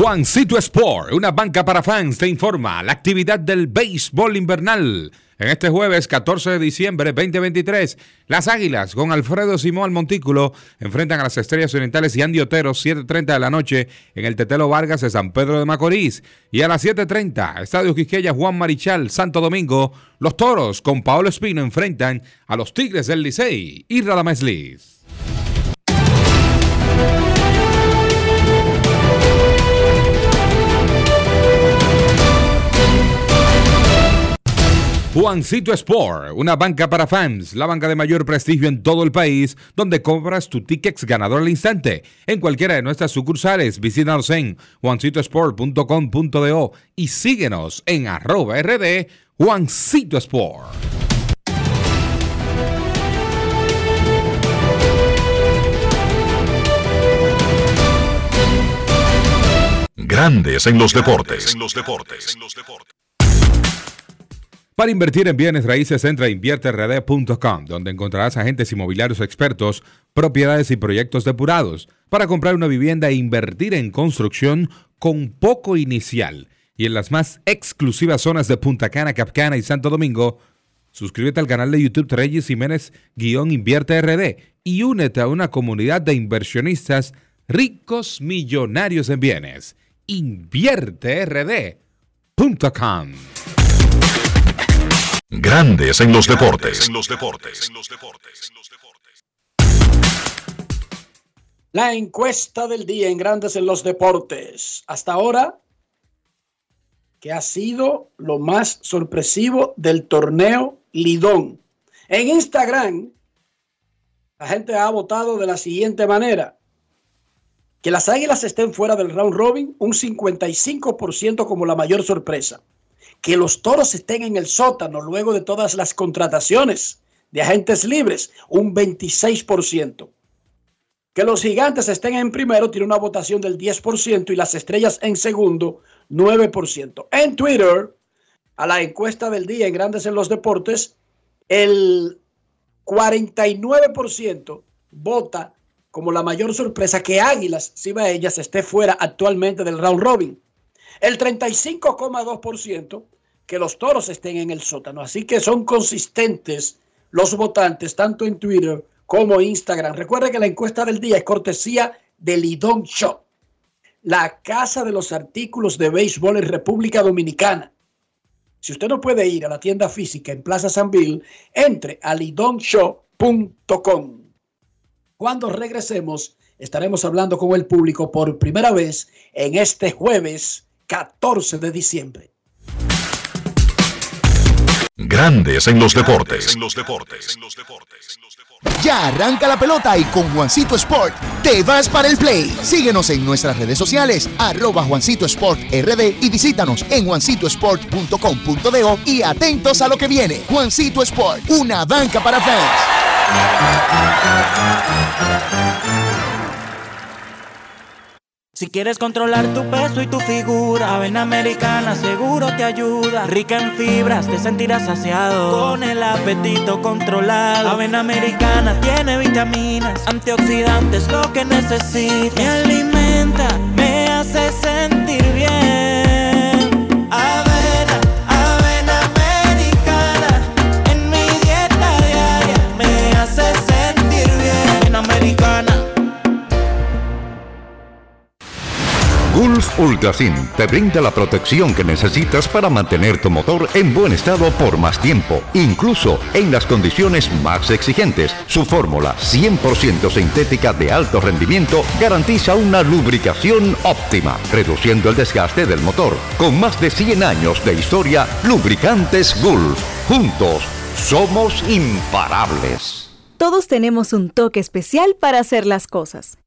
Juancito Sport, una banca para fans, te informa la actividad del béisbol invernal. En este jueves 14 de diciembre 2023, las Águilas con Alfredo Simón al Montículo enfrentan a las Estrellas Orientales y Andy Otero 7:30 de la noche en el Tetelo Vargas de San Pedro de Macorís. Y a las 7:30, Estadio Quisqueya Juan Marichal, Santo Domingo, los Toros con Paolo Espino enfrentan a los Tigres del Licey y Radamés Liz. Juancito Sport, una banca para fans, la banca de mayor prestigio en todo el país, donde compras tu ticket ganador al instante. En cualquiera de nuestras sucursales, visítanos en juancitosport.com.do y síguenos en @rd Juancito Sport. Grandes en los deportes. Para invertir en bienes raíces, entra a invierterd.com, donde encontrarás agentes inmobiliarios expertos, propiedades y proyectos depurados para comprar una vivienda e invertir en construcción con poco inicial. Y en las más exclusivas zonas de Punta Cana, Capcana y Santo Domingo, suscríbete al canal de YouTube Reyes Jiménez-InvierteRD y únete a una comunidad de inversionistas ricos millonarios en bienes. InvierteRD.com. Grandes en los deportes. La encuesta del día en Grandes en los deportes. Hasta ahora, ¿qué ha sido lo más sorpresivo del torneo Lidom? En Instagram, la gente ha votado de la siguiente manera: que las Águilas estén fuera del round robin, un 55% como la mayor sorpresa. Que los Toros estén en el sótano luego de todas las contrataciones de agentes libres, un 26%. Que los Gigantes estén en primero, tiene una votación del 10%, y las Estrellas en segundo, 9%. En Twitter, a la encuesta del día en Grandes en los Deportes, el 49% vota como la mayor sorpresa que Águilas Cibaeñas esté fuera actualmente del round robin. El 35,2% que los Toros estén en el sótano. Así que son consistentes los votantes, tanto en Twitter como Instagram. Recuerda que la encuesta del día es cortesía de Lidom Show, la casa de los artículos de béisbol en República Dominicana. Si usted no puede ir a la tienda física en Plaza Sanville, entre a lidomshow.com. Cuando regresemos, estaremos hablando con el público por primera vez en este jueves 14 de diciembre. Grandes en los deportes. Ya arranca la pelota y con Juancito Sport te vas para el play. Síguenos en nuestras redes sociales, @JuancitoSportRD, y visítanos en juancitosport.com.do y atentos a lo que viene. Juancito Sport, una banca para fans. Si quieres controlar tu peso y tu figura, Avena Americana seguro te ayuda. Rica en fibras, te sentirás saciado, con el apetito controlado. Avena Americana tiene vitaminas, antioxidantes, lo que necesitas. Me alimenta, me hace sentir bien. Avena, Avena Americana, en mi dieta diaria, me hace sentir bien. Avena Americana. Gulf Ultrasim te brinda la protección que necesitas para mantener tu motor en buen estado por más tiempo, incluso en las condiciones más exigentes. Su fórmula 100% sintética de alto rendimiento garantiza una lubricación óptima, reduciendo el desgaste del motor. Con más de 100 años de historia, Lubricantes Gulf. Juntos somos imparables. Todos tenemos un toque especial para hacer las cosas.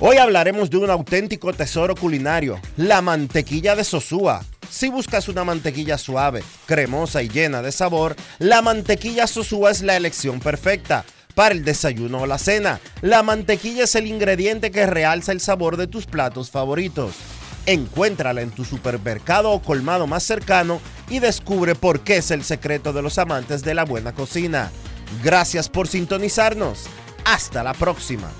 Hoy hablaremos de un auténtico tesoro culinario, la mantequilla de soya. Sosúa. Si buscas una mantequilla suave, cremosa y llena de sabor, la mantequilla Sosúa es la elección perfecta. Para el desayuno o la cena, la mantequilla es el ingrediente que realza el sabor de tus platos favoritos. Encuéntrala en tu supermercado o colmado más cercano y descubre por qué es el secreto de los amantes de la buena cocina. Gracias por sintonizarnos. Hasta la próxima.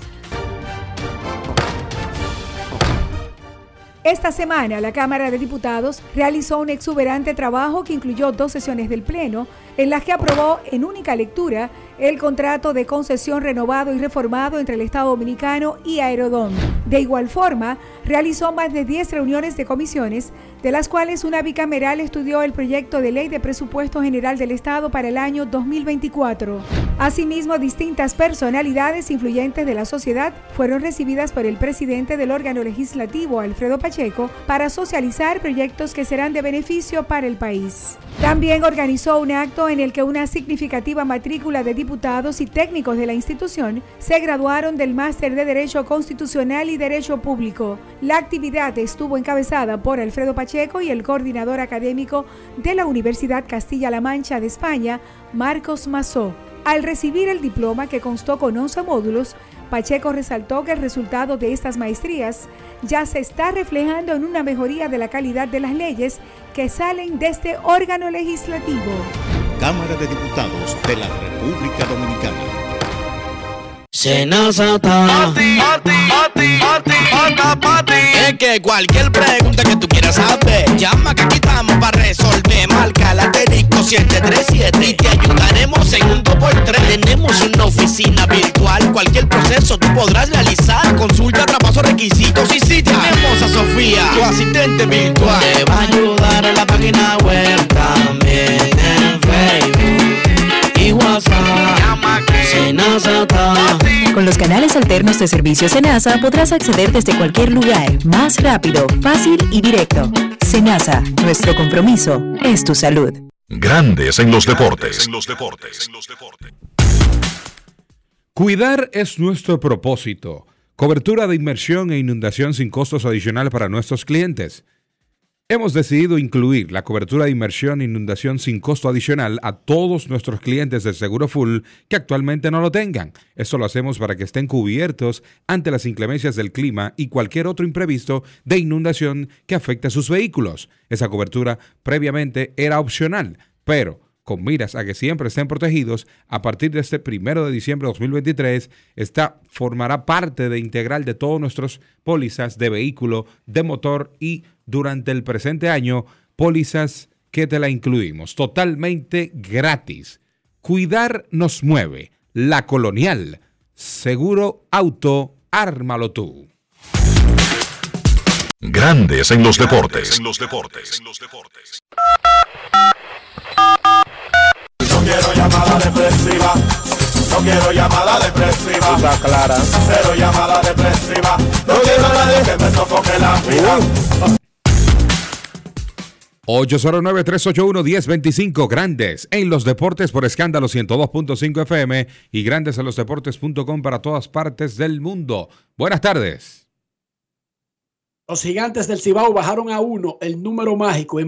Esta semana, la Cámara de Diputados realizó un exuberante trabajo que incluyó dos sesiones del Pleno, en las que aprobó en única lectura el contrato de concesión renovado y reformado entre el Estado Dominicano y Aerodón. De igual forma, realizó más de 10 reuniones de comisiones, de las cuales una bicameral estudió el proyecto de ley de presupuesto general del Estado para el año 2024. Asimismo, distintas personalidades influyentes de la sociedad fueron recibidas por el presidente del órgano legislativo, Alfredo Pacheco, para socializar proyectos que serán de beneficio para el país. También organizó un acto en el que una significativa matrícula de diputados y técnicos de la institución se graduaron del Máster de Derecho Constitucional y Derecho Público. La actividad estuvo encabezada por Alfredo Pacheco y el coordinador académico de la Universidad Castilla-La Mancha de España, Marcos Mazó. Al recibir el diploma, que constó con 11 módulos, Pacheco resaltó que el resultado de estas maestrías ya se está reflejando en una mejoría de la calidad de las leyes que salen de este órgano legislativo. Cámara de Diputados de la República Dominicana. Senazata. Pati. Es que cualquier pregunta que tú quieras saber, llama que aquí estamos para resolver. Marca la asterisco 737 y te ayudaremos en un 2x3. Tenemos una oficina virtual, cualquier proceso tú podrás realizar. Consulta, traspaso, requisitos y si tenemos a Sofía, tu asistente virtual. Te va a ayudar en la página web, también en Facebook y WhatsApp. Llama que con los canales alternos de servicio Senasa podrás acceder desde cualquier lugar, más rápido, fácil y directo. Senasa, nuestro compromiso es tu salud. Grandes en los deportes. Cuidar es nuestro propósito. Cobertura de inmersión e inundación sin costos adicionales para nuestros clientes. Hemos decidido incluir la cobertura de inmersión e inundación sin costo adicional a todos nuestros clientes del Seguro Full que actualmente no lo tengan. Esto lo hacemos para que estén cubiertos ante las inclemencias del clima y cualquier otro imprevisto de inundación que afecte a sus vehículos. Esa cobertura previamente era opcional, pero con miras a que siempre estén protegidos, a partir de este 1 de diciembre de 2023, esta formará parte de integral de todos nuestros pólizas de vehículo, de motor y durante el presente año, pólizas que te la incluimos totalmente gratis. Cuidar nos mueve. La Colonial. Seguro Auto, ármalo tú. Grandes en los deportes. No quiero llamada depresiva. No quiero llamada depresiva. Está clara. Cero llamada depresiva. No quiero a nadie que me sofoque la vida. 809-381-1025, Grandes en los Deportes por Escándalo 102.5 FM y grandesenlosdeportes.com para todas partes del mundo. Buenas tardes. Los Gigantes del Cibao bajaron a 1 el número mágico,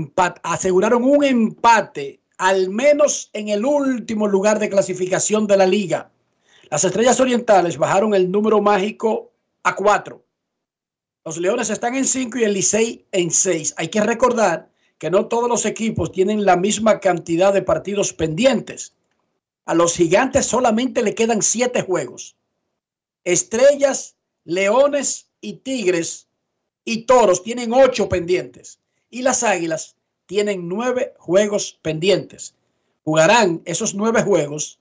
aseguraron un empate, al menos en el último lugar de clasificación de la liga. Las Estrellas Orientales bajaron el número mágico a 4. Los Leones están en 5 y el Licey en 6. Hay que recordar que no todos los equipos tienen la misma cantidad de partidos pendientes. A los Gigantes solamente le quedan 7 juegos. Estrellas, Leones y Tigres y Toros tienen 8 pendientes. Y las Águilas tienen 9 juegos pendientes. Jugarán esos 9 juegos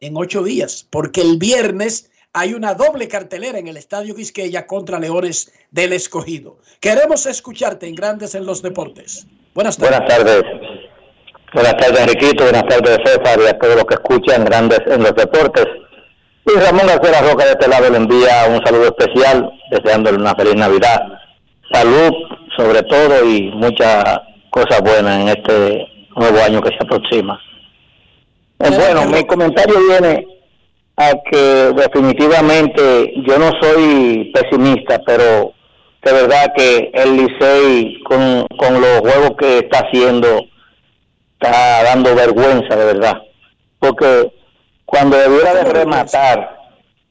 en 8 días, porque el viernes hay una doble cartelera en el Estadio Quisqueya contra Leones del Escogido. Queremos escucharte en Grandes en los Deportes. Buenas tardes. Buenas tardes, Enriquito. Buenas tardes, César, y a todos los que escuchan Grandes en los Deportes. Y Ramón García Roca de este lado le envía un saludo especial, deseándole una feliz Navidad. Salud, sobre todo, y muchas cosas buenas en este nuevo año que se aproxima. Bueno, mi comentario viene a que definitivamente yo no soy pesimista, pero de verdad que el Licey con los juegos que está haciendo está dando vergüenza, de verdad, porque cuando debiera de rematar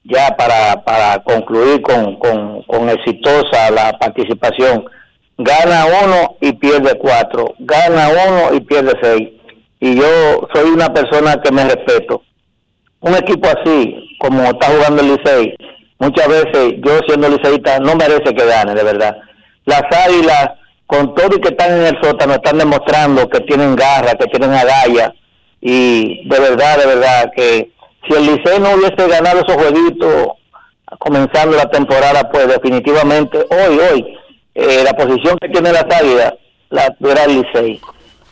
ya para concluir con exitosa la participación, gana uno y pierde 4, gana uno y pierde 6, y yo soy una persona que me respeto. Un equipo así como está jugando el Licey, muchas veces yo siendo liceísta no merece que gane, de verdad. Las Águilas, con todo y que están en el sótano, están demostrando que tienen garra, que tienen agallas, y de verdad que si el Licey no hubiese ganado esos jueguitos comenzando la temporada, pues definitivamente hoy la posición que tiene las Águilas la tuviera el Licey.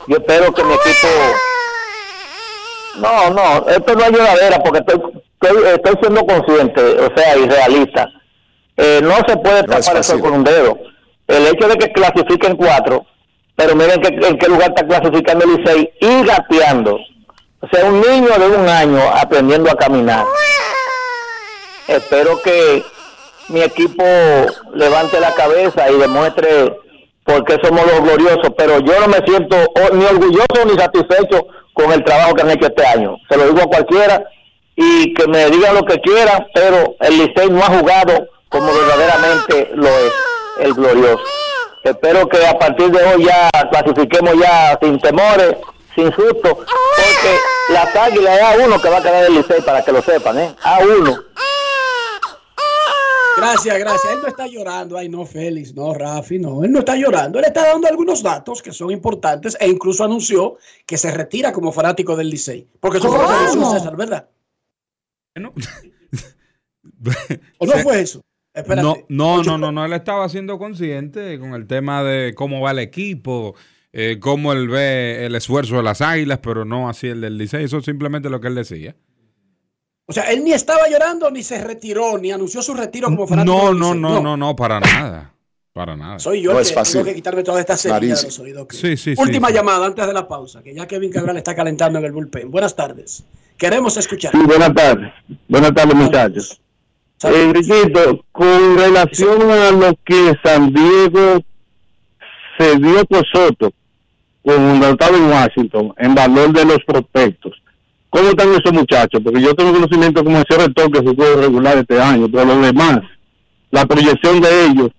Yo espero que mi equipo... No, esto no es lloradera, porque estoy siendo consciente, o sea, y realista. No se puede tapar eso con un dedo. El hecho de que clasifiquen 4, pero miren en qué lugar está clasificando el Licey y gateando. O sea, un niño de 1 año aprendiendo a caminar. Espero que mi equipo levante la cabeza y demuestre por qué somos los gloriosos, pero yo no me siento ni orgulloso ni satisfecho con el trabajo que han hecho este año. Se lo digo a cualquiera y que me digan lo que quieran, pero el Licey no ha jugado como verdaderamente lo es el glorioso. Espero que a partir de hoy ya clasifiquemos ya sin temores, sin susto, porque las Águilas es A1 que va a ganar el Licey, para que lo sepan, ¿eh? A1. Gracias. Él no está llorando. Ay, no, Félix, no, Rafi, no. Él no está llorando. Él está dando algunos datos que son importantes e incluso anunció que se retira como fanático del Licey. Porque eso fue lo que anunció César, ¿verdad? Bueno. ¿O no fue eso? Espérate. No. Él estaba siendo consciente con el tema de cómo va el equipo, cómo él ve el esfuerzo de las Águilas, pero no así el del Licey. Eso es simplemente lo que él decía. O sea, él ni estaba llorando, ni se retiró, ni anunció su retiro como fanático. No, para nada. Soy yo el que tengo que quitarme toda esta serie de los oídos. Sí, última llamada antes de la pausa, que ya Kevin Cabral está calentando en el bullpen. Buenas tardes. Queremos escuchar. Sí, buenas tardes, muchachos. Enriquito, con relación a lo que San Diego se dio por Soto, con un tratado en Washington, en valor de los prospectos, ¿cómo están esos muchachos? Porque yo tengo conocimiento como el Cerretón, que jugó regular este año, pero los demás, la proyección de ellos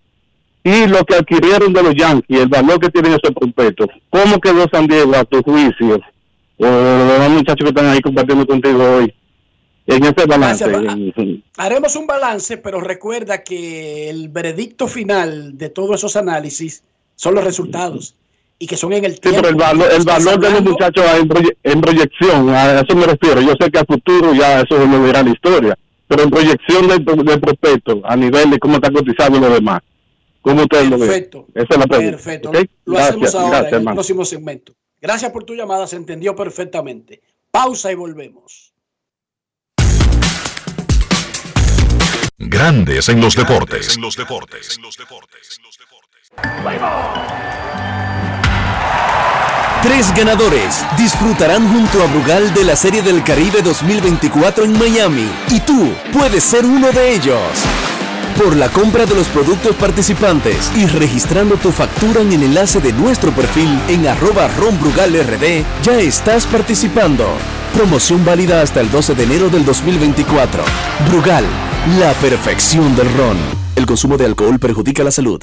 y lo que adquirieron de los Yankees, el valor que tienen esos prospectos. ¿Cómo quedó San Diego a tu juicio? O los demás muchachos que están ahí compartiendo contigo hoy. En ese balance. Haremos un balance, pero recuerda que el veredicto final de todos esos análisis son los resultados. Y que son en el tiempo. Sí, pero el valor de los muchachos en proyección, a eso me refiero. Yo sé que a futuro ya eso lo verá la historia, pero en proyección de prospecto, a nivel de cómo está cotizando los demás. ¿Cómo ustedes lo ven? Perfecto. Esa es la pregunta. Perfecto. ¿Okay? Lo hacemos ahora en el próximo segmento. Gracias por tu llamada, se entendió perfectamente. Pausa y volvemos. Grandes en los deportes. Tres ganadores disfrutarán junto a Brugal de la Serie del Caribe 2024 en Miami, y tú puedes ser uno de ellos. Por la compra de los productos participantes y registrando tu factura en el enlace de nuestro perfil en @ronbrugalrd, ya estás participando. Promoción válida hasta el 12 de enero del 2024. Brugal, la perfección del ron. El consumo de alcohol perjudica la salud.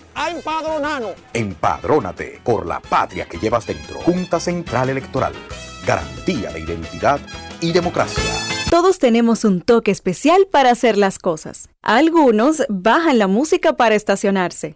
¡A empadronarnos! Empadrónate por la patria que llevas dentro. Junta Central Electoral. Garantía de identidad y democracia. Todos tenemos un toque especial para hacer las cosas. Algunos bajan la música para estacionarse.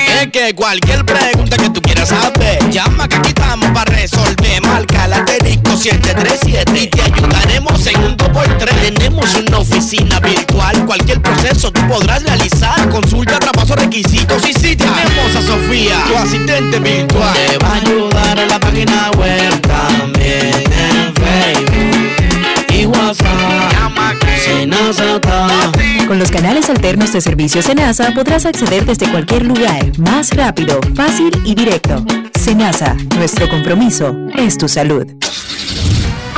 Es que cualquier pregunta que tú quieras saber, llama que aquí estamos para resolver. Marca la disco 737 y te ayudaremos en un 2x3. Tenemos una oficina virtual, cualquier proceso tú podrás realizar. Consulta, traspaso, requisitos y si tenemos a Sofía, tu asistente virtual. Te va a ayudar en la página web, también en Facebook y WhatsApp. Llama que con los canales alternos de servicio Senasa podrás acceder desde cualquier lugar, más rápido, fácil y directo. Senasa, nuestro compromiso es tu salud.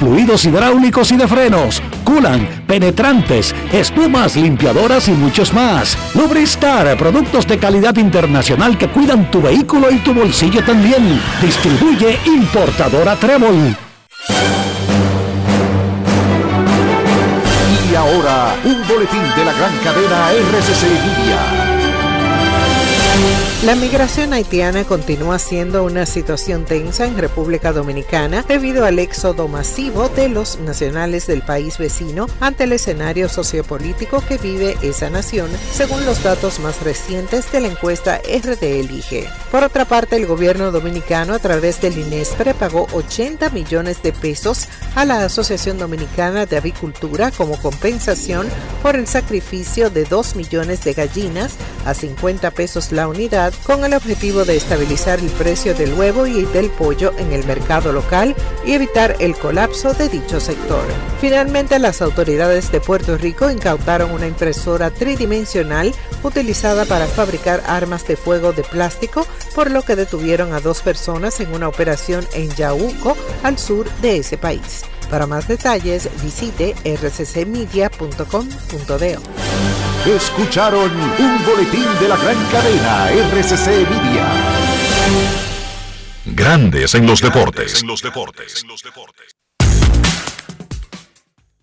fluidos hidráulicos y de frenos, culan, penetrantes, espumas, limpiadoras y muchos más. Lubristar, productos de calidad internacional que cuidan tu vehículo y tu bolsillo también. Distribuye importadora Trébol. Y ahora, un boletín de la gran cadena RCC Media. La migración haitiana continúa siendo una situación tensa en República Dominicana debido al éxodo masivo de los nacionales del país vecino ante el escenario sociopolítico que vive esa nación, según los datos más recientes de la encuesta RD Elige. Por otra parte, el gobierno dominicano a través del INESPRE pagó 80 millones de pesos a la Asociación Dominicana de Avicultura como compensación por el sacrificio de 2 millones de gallinas a 50 pesos la unidad, con el objetivo de estabilizar el precio del huevo y del pollo en el mercado local y evitar el colapso de dicho sector. Finalmente, las autoridades de Puerto Rico incautaron una impresora tridimensional utilizada para fabricar armas de fuego de plástico, por lo que detuvieron a 2 personas en una operación en Yauco, al sur de ese país. Para más detalles, visite rccmedia.com.do. Escucharon un boletín de la gran cadena RCC Media. Grandes en los deportes.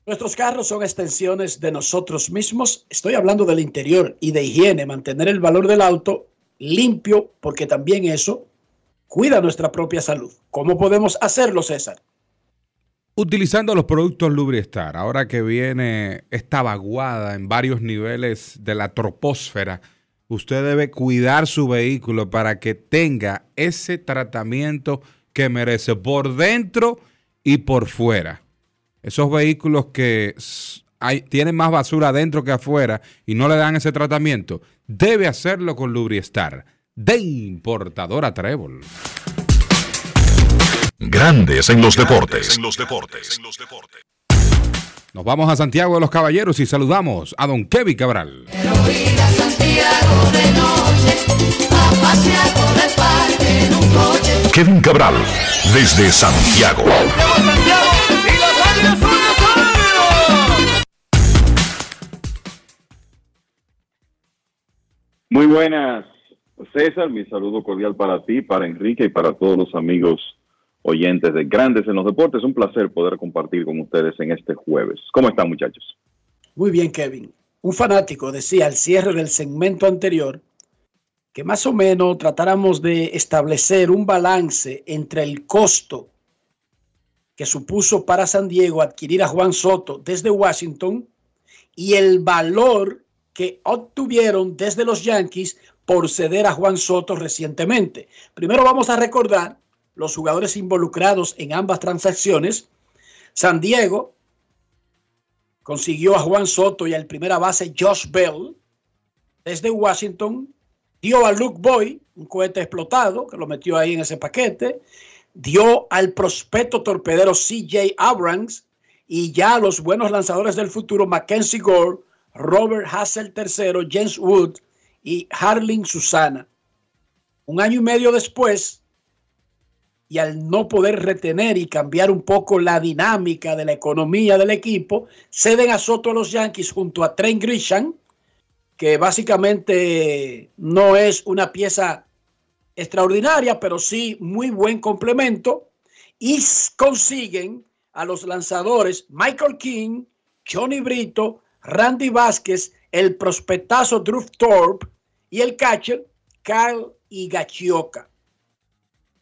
Nuestros carros son extensiones de nosotros mismos. Estoy hablando del interior y de higiene, mantener el valor del auto limpio, porque también eso cuida nuestra propia salud. ¿Cómo podemos hacerlo, César? Utilizando los productos Lubristar, ahora que viene esta vaguada en varios niveles de la troposfera, usted debe cuidar su vehículo para que tenga ese tratamiento que merece por dentro y por fuera. Esos vehículos que tienen más basura adentro que afuera y no le dan ese tratamiento, debe hacerlo con Lubristar, de importadora Trébol. Grandes en los deportes. Nos vamos a Santiago de los Caballeros y saludamos a don Kevin Cabral. Kevin Cabral, desde Santiago. Muy buenas, César. Mi saludo cordial para ti, para Enrique y para todos los amigos oyentes de Grandes en los Deportes. Un placer poder compartir con ustedes en este jueves. ¿Cómo están, muchachos? Muy bien, Kevin. Un fanático decía al cierre del segmento anterior que más o menos tratáramos de establecer un balance entre el costo que supuso para San Diego adquirir a Juan Soto desde Washington y el valor que obtuvieron desde los Yankees por ceder a Juan Soto recientemente. Primero vamos a recordar los jugadores involucrados en ambas transacciones. San Diego consiguió a Juan Soto y al primera base Josh Bell. Desde Washington, dio a Luke Boy, un cohete explotado, que lo metió ahí en ese paquete, dio al prospecto torpedero C.J. Abrams y ya a los buenos lanzadores del futuro, Mackenzie Gore, Robert Hassel III, James Wood y Harling Susana. Un año y medio después, y al no poder retener y cambiar un poco la dinámica de la economía del equipo, ceden a Soto a los Yankees junto a Trent Grisham, que básicamente no es una pieza extraordinaria, pero sí muy buen complemento, y consiguen a los lanzadores Michael King, Johnny Brito, Randy Vázquez, el prospectazo Drew Thorpe y el catcher Kyle Higashioka.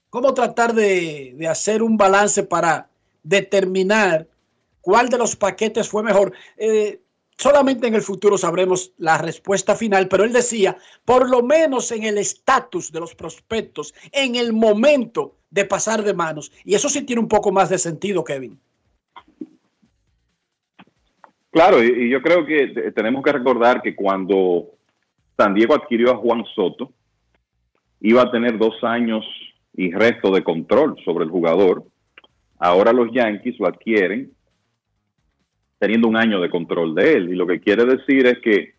¿Cómo tratar de hacer un balance para determinar cuál de los paquetes fue mejor? Solamente en el futuro sabremos la respuesta final, pero él decía, por lo menos en el estatus de los prospectos, en el momento de pasar de manos. Y eso sí tiene un poco más de sentido, Kevin. Claro, y yo creo que tenemos que recordar que cuando San Diego adquirió a Juan Soto, iba a tener 2 años y resto de control sobre el jugador. Ahora los Yankees lo adquieren teniendo 1 año de control de él, y lo que quiere decir es que,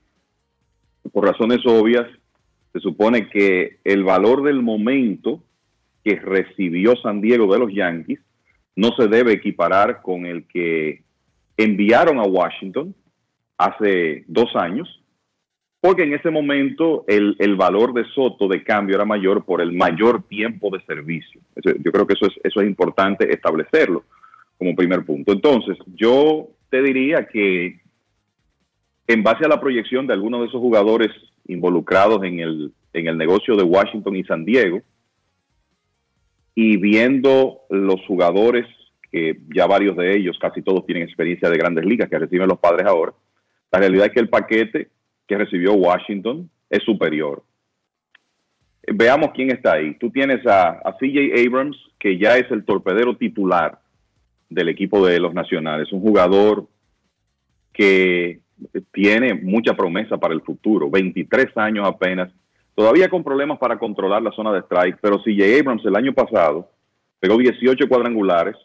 por razones obvias, se supone que el valor del momento que recibió San Diego de los Yankees no se debe equiparar con el que enviaron a Washington hace 2 años, porque en ese momento el valor de Soto de cambio era mayor por el mayor tiempo de servicio. Yo creo que eso es importante establecerlo como primer punto. Entonces, yo te diría que en base a la proyección de algunos de esos jugadores involucrados en el negocio de Washington y San Diego, y viendo los jugadores, que ya varios de ellos, casi todos tienen experiencia de grandes ligas, que reciben los padres ahora, la realidad es que el paquete que recibió Washington es superior. Veamos quién está ahí. Tú tienes a C.J. Abrams, que ya es el torpedero titular del equipo de los Nacionales. Un jugador que tiene mucha promesa para el futuro. 23 años apenas. Todavía con problemas para controlar la zona de strike, pero C.J. Abrams el año pasado pegó 18 cuadrangulares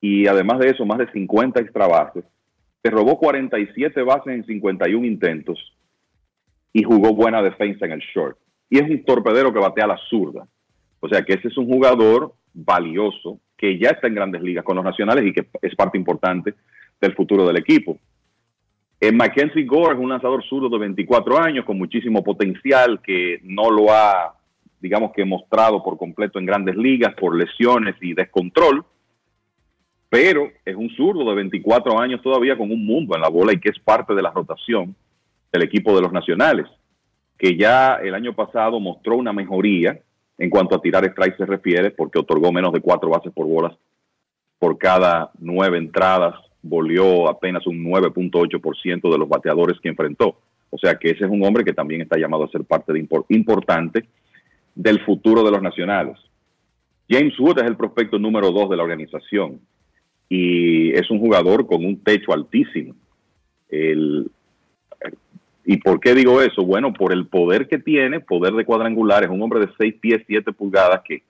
y además de eso más de 50 extra bases. Se robó 47 bases en 51 intentos y jugó buena defensa en el short. Y es un torpedero que batea a la zurda. O sea que ese es un jugador valioso que ya está en grandes ligas con los Nacionales y que es parte importante del futuro del equipo. Mackenzie Gore es un lanzador zurdo de 24 años con muchísimo potencial que no lo ha, digamos que, mostrado por completo en grandes ligas por lesiones y descontrol. Pero es un zurdo de 24 años todavía con un mundo en la bola y que es parte de la rotación del equipo de los Nacionales, que ya el año pasado mostró una mejoría en cuanto a tirar strike se refiere, porque otorgó menos de 4 bases por bolas por cada 9 entradas, volvió apenas un 9.8% de los bateadores que enfrentó. O sea que ese es un hombre que también está llamado a ser parte importante del futuro de los Nacionales. James Wood es el prospecto número 2 de la organización. Y es un jugador con un techo altísimo. ¿Y por qué digo eso? Bueno, por el poder que tiene, poder de cuadrangular. Es un hombre de 6 pies, 7 pulgadas que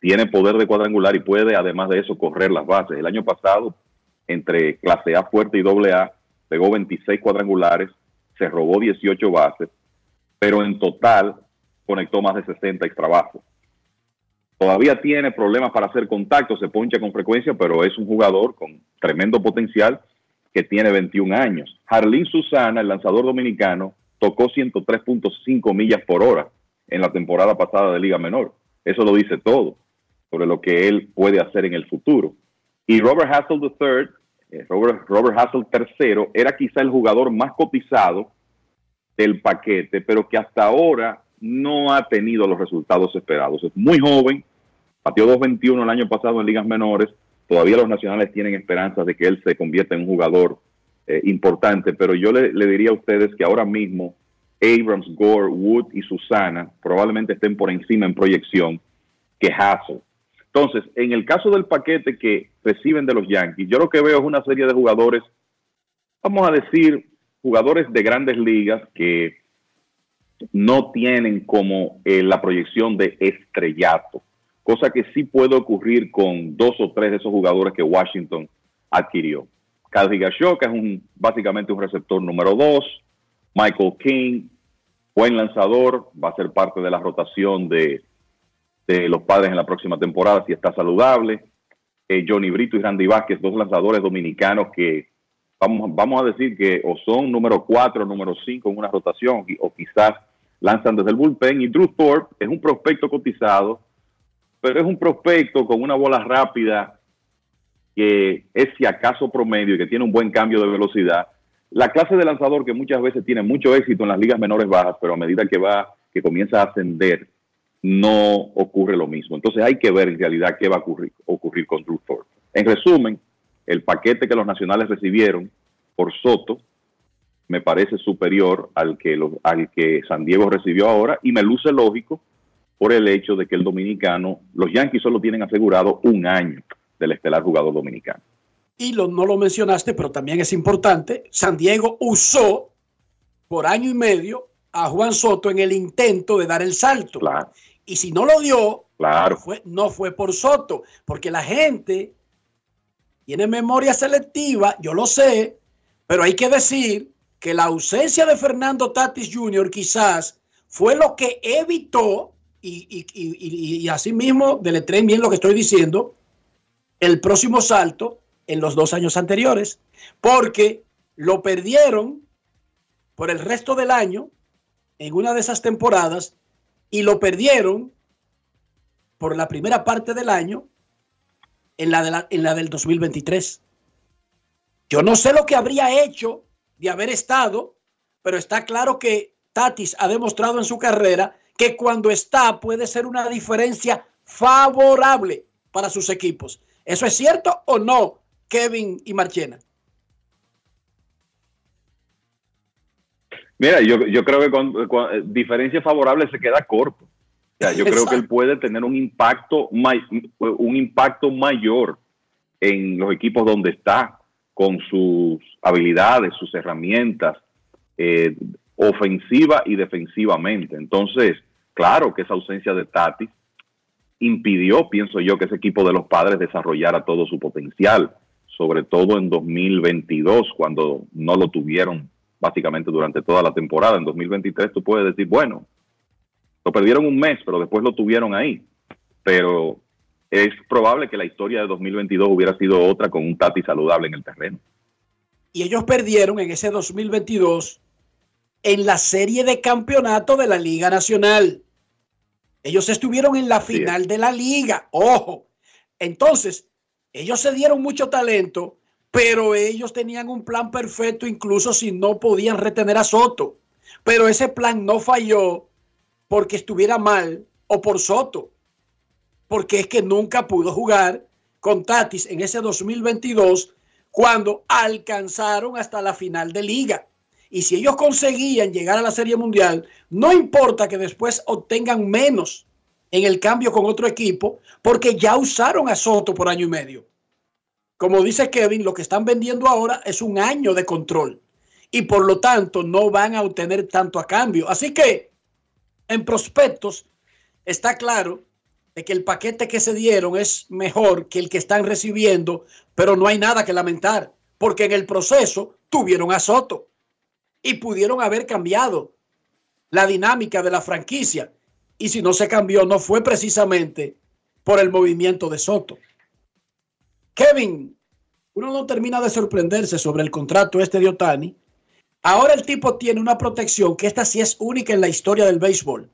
tiene poder de cuadrangular y puede, además de eso, correr las bases. El año pasado, entre clase A fuerte y doble A, pegó 26 cuadrangulares, se robó 18 bases, pero en total conectó más de 60 extra bases. Todavía tiene problemas para hacer contacto, se poncha con frecuencia, pero es un jugador con tremendo potencial que tiene 21 años. Harling Susana, el lanzador dominicano, tocó 103.5 millas por hora en la temporada pasada de Liga Menor. Eso lo dice todo sobre lo que él puede hacer en el futuro. Y Robert Hassel III era quizá el jugador más cotizado del paquete, pero que hasta ahora no ha tenido los resultados esperados. Es muy joven, batió 2.21 el año pasado en ligas menores. Todavía los Nacionales tienen esperanzas de que él se convierta en un jugador importante, pero yo le diría a ustedes que ahora mismo Abrams, Gore, Wood y Susana probablemente estén por encima en proyección que Hassel. Entonces, en el caso del paquete que reciben de los Yankees, yo lo que veo es una serie de jugadores, vamos a decir, jugadores de grandes ligas que no tienen como la proyección de estrellato, cosa que sí puede ocurrir con dos o tres de esos jugadores que Washington adquirió. Kyle Higashioka es básicamente un receptor número 2. Michael King, buen lanzador, va a ser parte de la rotación de los Padres en la próxima temporada si está saludable. Johnny Brito y Randy Vázquez, dos lanzadores dominicanos que vamos a decir que o son número 4 o número 5 en una rotación o quizás lanzan desde el bullpen. Y Drew Thorpe es un prospecto cotizado, pero es un prospecto con una bola rápida que es si acaso promedio y que tiene un buen cambio de velocidad. La clase de lanzador que muchas veces tiene mucho éxito en las ligas menores bajas, pero a medida que comienza a ascender, no ocurre lo mismo. Entonces hay que ver en realidad qué va a ocurrir con Drew Thorpe. En resumen, el paquete que los nacionales recibieron por Soto me parece superior al que San Diego recibió ahora, y me luce lógico por el hecho de que el dominicano, los Yankees solo tienen asegurado un año del estelar jugador dominicano. Y no lo mencionaste, pero también es importante, San Diego usó por año y medio a Juan Soto en el intento de dar el salto. Claro. Y si no lo dio, claro, no fue por Soto, porque la gente tiene memoria selectiva, yo lo sé, pero hay que decir que la ausencia de Fernando Tatis Jr. quizás fue lo que evitó, y asimismo deletreen bien lo que estoy diciendo, el próximo salto en los 2 años anteriores, porque lo perdieron por el resto del año en una de esas temporadas y lo perdieron por la primera parte del año en la del 2023. Yo no sé lo que habría hecho de haber estado, pero está claro que Tatis ha demostrado en su carrera que cuando está puede ser una diferencia favorable para sus equipos. ¿Eso es cierto o no, Kevin y Marchena? Mira, yo creo que con diferencia favorable se queda corto. O sea, yo creo que él puede tener un impacto mayor en los equipos donde está, con sus habilidades, sus herramientas, ofensiva y defensivamente. Entonces, claro que esa ausencia de Tatis impidió, pienso yo, que ese equipo de los Padres desarrollara todo su potencial, sobre todo en 2022, cuando no lo tuvieron básicamente durante toda la temporada. En 2023 tú puedes decir, bueno, lo perdieron un mes, pero después lo tuvieron ahí. Pero es probable que la historia de 2022 hubiera sido otra con un Tatis saludable en el terreno. Y ellos perdieron en ese 2022 en la serie de campeonato de la Liga Nacional. Ellos estuvieron en la final de la Liga. ¡Ojo! Entonces, ellos se dieron mucho talento, pero ellos tenían un plan perfecto, incluso si no podían retener a Soto. Pero ese plan no falló porque estuviera mal o por Soto, porque es que nunca pudo jugar con Tatis en ese 2022 cuando alcanzaron hasta la final de Liga. Y si ellos conseguían llegar a la Serie Mundial, no importa que después obtengan menos en el cambio con otro equipo, porque ya usaron a Soto por año y medio. Como dice Kevin, lo que están vendiendo ahora es un año de control y por lo tanto no van a obtener tanto a cambio. Así que en prospectos está claro de que el paquete que se dieron es mejor que el que están recibiendo, pero no hay nada que lamentar porque en el proceso tuvieron a Soto y pudieron haber cambiado la dinámica de la franquicia. Y si no se cambió, no fue precisamente por el movimiento de Soto. Kevin, uno no termina de sorprenderse sobre el contrato de Ohtani. Ahora el tipo tiene una protección, que esta sí es única en la historia del béisbol.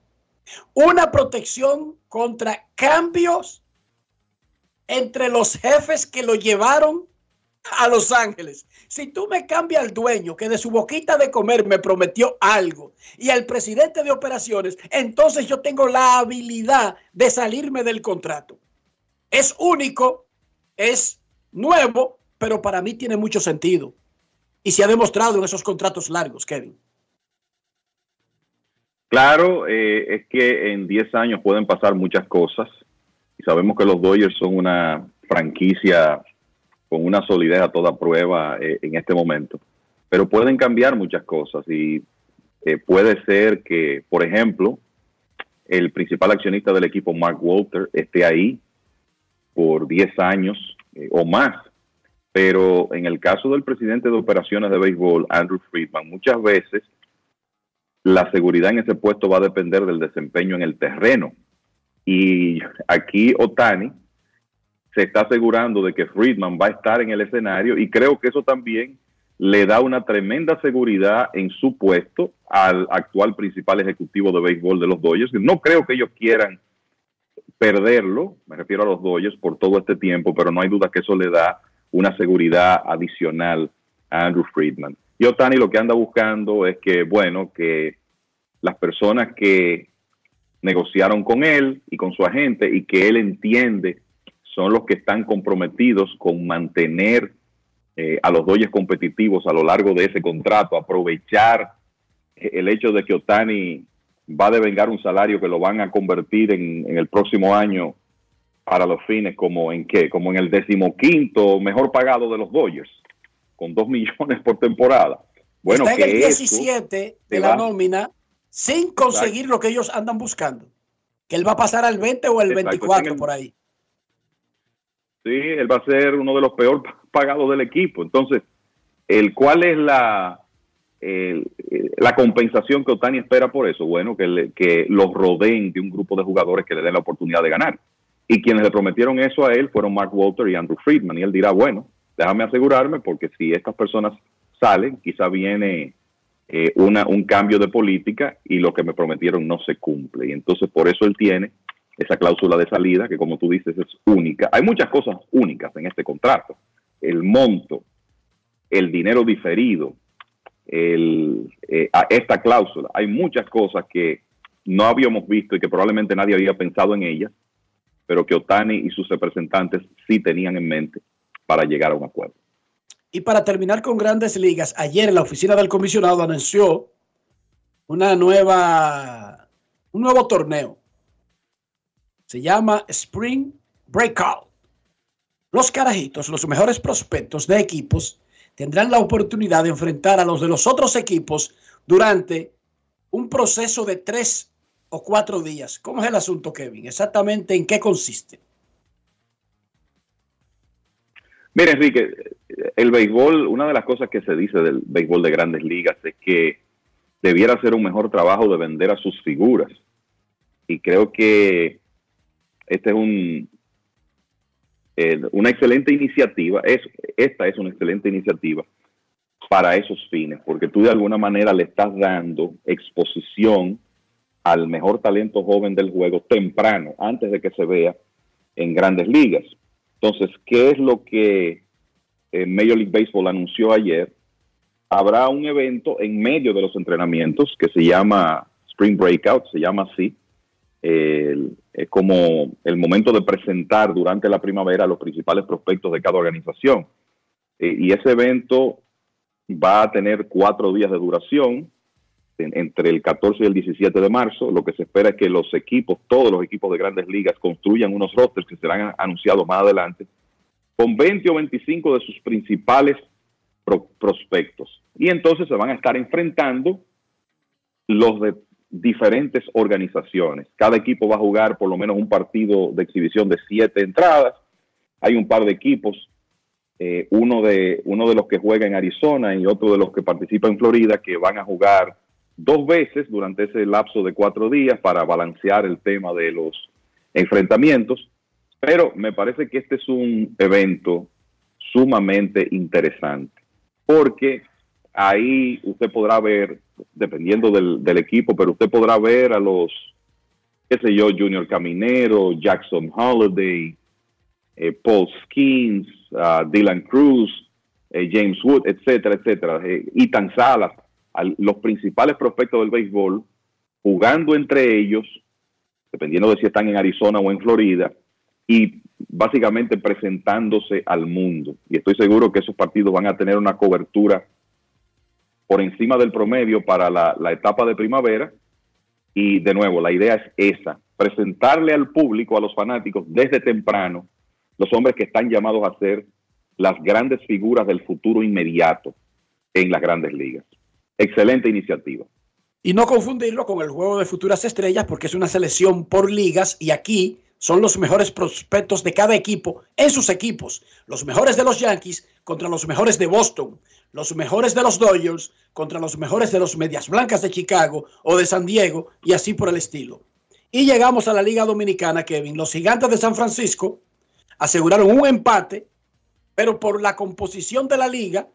Una protección contra cambios entre los jefes que lo llevaron a Los Ángeles. Si tú me cambias al dueño que de su boquita de comer me prometió algo y al presidente de operaciones, entonces yo tengo la habilidad de salirme del contrato. Es único, es nuevo, pero para mí tiene mucho sentido. Y se ha demostrado en esos contratos largos, Kevin. Claro, es que en 10 años pueden pasar muchas cosas. Y sabemos que los Dodgers son una franquicia con una solidez a toda prueba en este momento. Pero pueden cambiar muchas cosas. Y Puede ser que, por ejemplo, el principal accionista del equipo, Mark Walter, esté ahí por 10 años o más. Pero en el caso del presidente de operaciones de béisbol, Andrew Friedman, muchas veces la seguridad en ese puesto va a depender del desempeño en el terreno. Y aquí Ohtani se está asegurando de que Friedman va a estar en el escenario, y creo que eso también le da una tremenda seguridad en su puesto al actual principal ejecutivo de béisbol de los Dodgers. No creo que ellos quieran perderlo, me refiero a los Dodgers, por todo este tiempo, pero no hay duda que eso le da una seguridad adicional a Andrew Friedman. Y Ohtani lo que anda buscando es que, bueno, que las personas que negociaron con él y con su agente y que él entiende son los que están comprometidos con mantener a los Dodgers competitivos a lo largo de ese contrato, aprovechar el hecho de que Ohtani va a devengar un salario que lo van a convertir en el próximo año para los fines como en el 15º mejor pagado de los Dodgers, con 2 millones por temporada. Bueno, está en el 17 de la nómina sin conseguir lo que ellos andan buscando, que él va a pasar al 20 o al 24 por ahí. Sí, él va a ser uno de los peor pagados del equipo. Entonces, ¿cuál es la compensación que Ohtani espera por eso? Bueno, que los rodeen de un grupo de jugadores que le den la oportunidad de ganar. Y quienes le prometieron eso a él fueron Mark Walter y Andrew Friedman. Y él dirá, bueno, déjame asegurarme, porque si estas personas salen, quizá viene un cambio de política y lo que me prometieron no se cumple. Y entonces por eso él tiene esa cláusula de salida que, como tú dices, es única. Hay muchas cosas únicas en este contrato. El monto, el dinero diferido, esta cláusula. Hay muchas cosas que no habíamos visto y que probablemente nadie había pensado en ellas, pero que Ohtani y sus representantes sí tenían en mente para llegar a un acuerdo. Y para terminar con Grandes Ligas, ayer la oficina del comisionado anunció un nuevo torneo. Se llama Spring Breakout. Los carajitos, los mejores prospectos de equipos, tendrán la oportunidad de enfrentar a los de los otros equipos durante un proceso de 3 o 4 días. ¿Cómo es el asunto, Kevin? ¿Exactamente en qué consiste? Mira, Enrique, el béisbol, una de las cosas que se dice del béisbol de Grandes Ligas es que debiera hacer un mejor trabajo de vender a sus figuras. Y creo que este es una excelente iniciativa. Esta es una excelente iniciativa para esos fines, porque tú de alguna manera le estás dando exposición al mejor talento joven del juego temprano, antes de que se vea en Grandes Ligas. Entonces, ¿qué es lo que Major League Baseball anunció ayer? Habrá un evento en medio de los entrenamientos que se llama Spring Breakout, se llama así. Es como el momento de presentar durante la primavera los principales prospectos de cada organización. Y ese evento va a tener 4 días de duración, entre el 14 y el 17 de marzo. Lo que se espera es que los equipos, todos los equipos de Grandes Ligas, construyan unos rosters que serán anunciados más adelante, con 20 o 25 de sus principales prospectos. Y entonces se van a estar enfrentando los de diferentes organizaciones. Cada equipo va a jugar por lo menos un partido de exhibición de 7 entradas. Hay un par de equipos, uno de los que juega en Arizona y otro de los que participa en Florida, que van a jugar 2 veces durante ese lapso de 4 días para balancear el tema de los enfrentamientos. Pero me parece que este es un evento sumamente interesante, porque ahí usted podrá ver, dependiendo del equipo, pero usted podrá ver a los, qué sé yo, Junior Caminero, Jackson Holiday, Paul Skeens, Dylan Cruz, James Wood, etcétera, etcétera, Ethan Salas, los principales prospectos del béisbol, jugando entre ellos, dependiendo de si están en Arizona o en Florida, y básicamente presentándose al mundo. Y estoy seguro que esos partidos van a tener una cobertura por encima del promedio para la etapa de primavera. Y de nuevo, la idea es esa: presentarle al público, a los fanáticos, desde temprano, los hombres que están llamados a ser las grandes figuras del futuro inmediato en las Grandes Ligas. Excelente iniciativa. Y no confundirlo con el juego de futuras estrellas, porque es una selección por ligas y aquí son los mejores prospectos de cada equipo en sus equipos. Los mejores de los Yankees contra los mejores de Boston, los mejores de los Dodgers contra los mejores de los Medias Blancas de Chicago o de San Diego y así por el estilo. Y llegamos a la Liga Dominicana, Kevin. Los Gigantes de San Francisco aseguraron un empate, pero por la composición de la liga,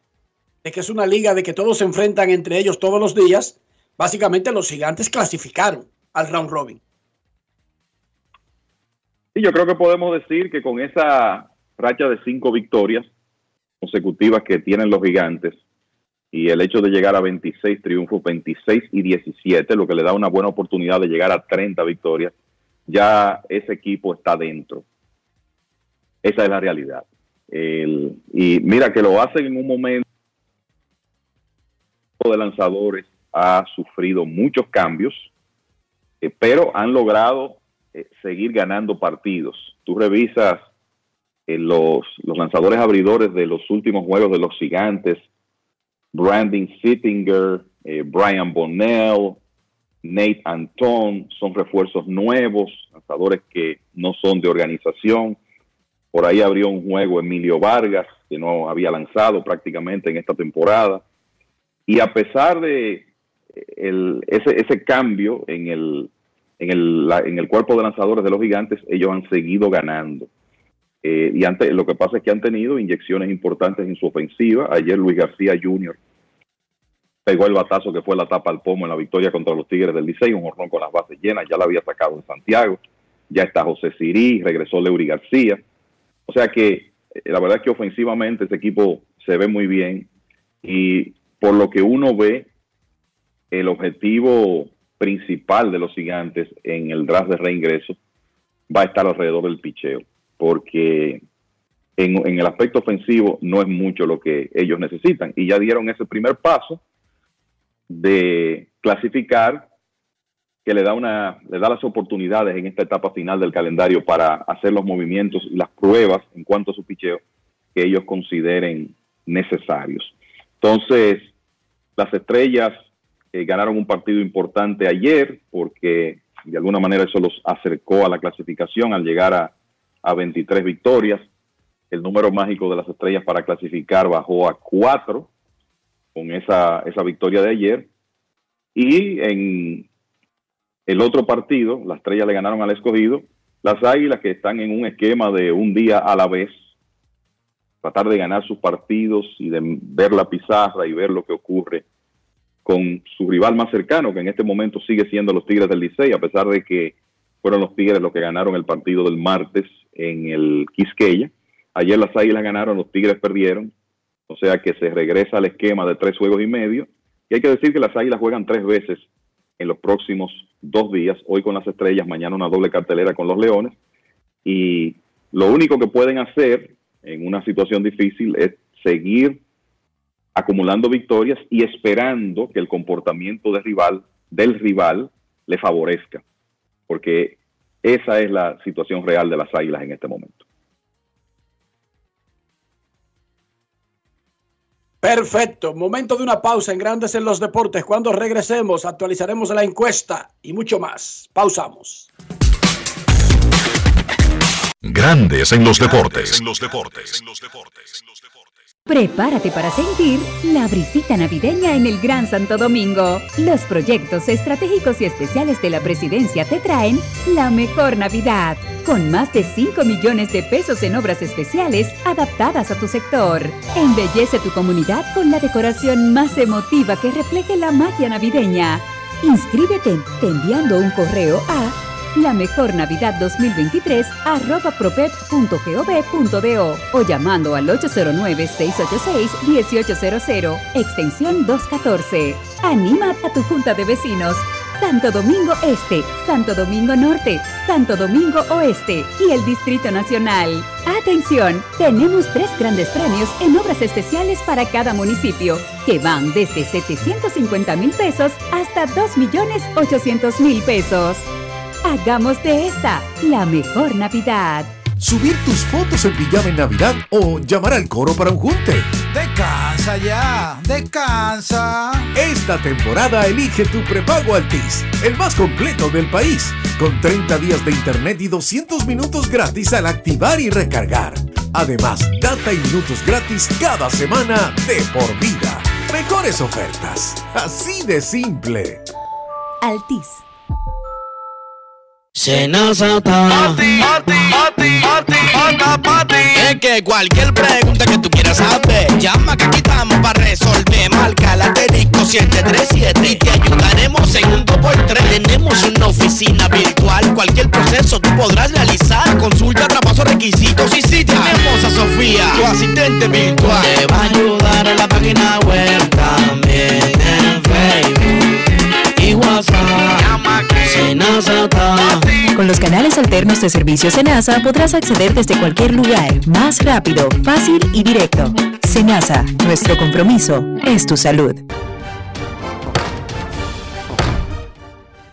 de que es una liga de que todos se enfrentan entre ellos todos los días, básicamente los Gigantes clasificaron al round robin. Sí, yo creo que podemos decir que con esa racha de 5 victorias consecutivas que tienen los Gigantes y el hecho de llegar a 26 triunfos, 26 y 17, lo que le da una buena oportunidad de llegar a 30 victorias, ya ese equipo está dentro. Esa es la realidad. Y mira que lo hacen en un momento de lanzadores ha sufrido muchos cambios, pero han logrado seguir ganando partidos. Tú revisas los lanzadores abridores de los últimos juegos de los Gigantes, Brandon Sittinger, Brian Bonnell, Nate Anton, son refuerzos nuevos, lanzadores que no son de organización. Por ahí abrió un juego Emilio Vargas, que no había lanzado prácticamente en esta temporada. Y a pesar de ese cambio en el cuerpo de lanzadores de los Gigantes, ellos han seguido ganando. Lo que pasa es que han tenido inyecciones importantes en su ofensiva. Ayer Luis García Jr. pegó el batazo que fue la tapa al pomo en la victoria contra los Tigres del Licey, un jonrón con las bases llenas, ya la había sacado en Santiago. Ya está José Cirí, regresó Leury García. O sea que la verdad es que ofensivamente ese equipo se ve muy bien y por lo que uno ve, el objetivo principal de los Gigantes en el draft de reingreso va a estar alrededor del picheo, porque en el aspecto ofensivo no es mucho lo que ellos necesitan. Y ya dieron ese primer paso de clasificar, que le da las oportunidades en esta etapa final del calendario para hacer los movimientos y las pruebas en cuanto a su picheo que ellos consideren necesarios. Entonces, las Estrellas ganaron un partido importante ayer porque de alguna manera eso los acercó a la clasificación al llegar a 23 victorias. El número mágico de las Estrellas para clasificar bajó a 4 con esa victoria de ayer. Y en el otro partido, las Estrellas le ganaron al Escogido. Las Águilas, que están en un esquema de un día a la vez, tratar de ganar sus partidos y de ver la pizarra y ver lo que ocurre con su rival más cercano, que en este momento sigue siendo los Tigres del Licey, a pesar de que fueron los Tigres los que ganaron el partido del martes en el Quisqueya. Ayer las Águilas ganaron, los Tigres perdieron, o sea que se regresa al esquema de 3 juegos y medio. Y hay que decir que las Águilas juegan 3 veces en los próximos 2 días, hoy con las Estrellas, mañana una doble cartelera con los Leones. Y lo único que pueden hacer en una situación difícil es seguir acumulando victorias y esperando que el comportamiento del rival le favorezca, porque esa es la situación real de las Águilas en este momento. Perfecto, momento de una pausa en Grandes en los Deportes. Cuando regresemos actualizaremos la encuesta y mucho más. Pausamos. Grandes en los Deportes. Prepárate para sentir la brisita navideña en el Gran Santo Domingo. Los proyectos estratégicos y especiales de la Presidencia te traen la mejor Navidad, con más de 5 millones de pesos en obras especiales adaptadas a tu sector. Embellece tu comunidad con la decoración más emotiva que refleje la magia navideña. Inscríbete enviando un correo a lamejornavidad2023@propep.gov.do o llamando al 809-686-1800, extensión 214. Anima a tu junta de vecinos. Santo Domingo Este, Santo Domingo Norte, Santo Domingo Oeste y el Distrito Nacional. ¡Atención! Tenemos 3 grandes premios en obras especiales para cada municipio, que van desde $750,000 hasta $2,800,000. Hagamos de esta la mejor Navidad. Subir tus fotos en pijama en Navidad o llamar al coro para un junte. Descansa ya, descansa. Esta temporada elige tu prepago Altis, el más completo del país, con 30 días de internet y 200 minutos gratis al activar y recargar. Además, data y minutos gratis cada semana de por vida. Mejores ofertas, así de simple. Altis. Es que cualquier pregunta que tú quieras saber, llama que aquí estamos para resolver. Marca la asterisco 737 y te ayudaremos en un 2x3. Tenemos una oficina virtual, cualquier proceso tú podrás realizar. Consulta, traspaso, requisitos y si tenemos a Sofía, tu asistente virtual. Te va a ayudar en la página web, también en Facebook y WhatsApp. Llama que con los canales alternos de servicio Senasa podrás acceder desde cualquier lugar, más rápido, fácil y directo. Senasa, nuestro compromiso es tu salud.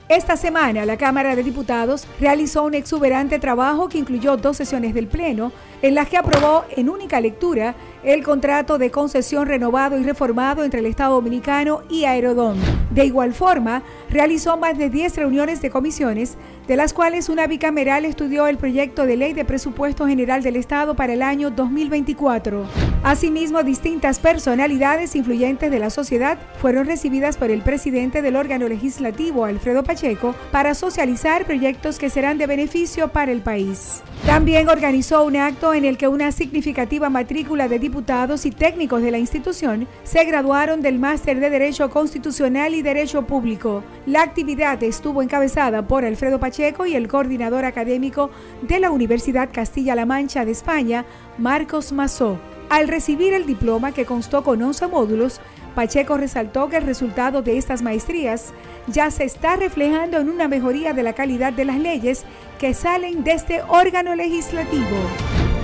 Esta semana, la Cámara de Diputados realizó un exuberante trabajo que incluyó 2 sesiones del Pleno, en las que aprobó en única lectura el contrato de concesión renovado y reformado entre el Estado Dominicano y Aerodón. De igual forma, realizó más de 10 reuniones de comisiones, de las cuales una bicameral estudió el proyecto de ley de presupuesto general del Estado para el año 2024. Asimismo, distintas personalidades influyentes de la sociedad fueron recibidas por el presidente del órgano legislativo, Alfredo Pacheco, para socializar proyectos que serán de beneficio para el país. También organizó un acto en el que una significativa matrícula de diputados y técnicos de la institución se graduaron del Máster de Derecho Constitucional y Derecho Público. La actividad estuvo encabezada por Alfredo Pacheco y el coordinador académico de la Universidad Castilla-La Mancha de España, Marcos Mazó. Al recibir el diploma, que constó con 11 módulos, Pacheco resaltó que el resultado de estas maestrías ya se está reflejando en una mejoría de la calidad de las leyes que salen de este órgano legislativo.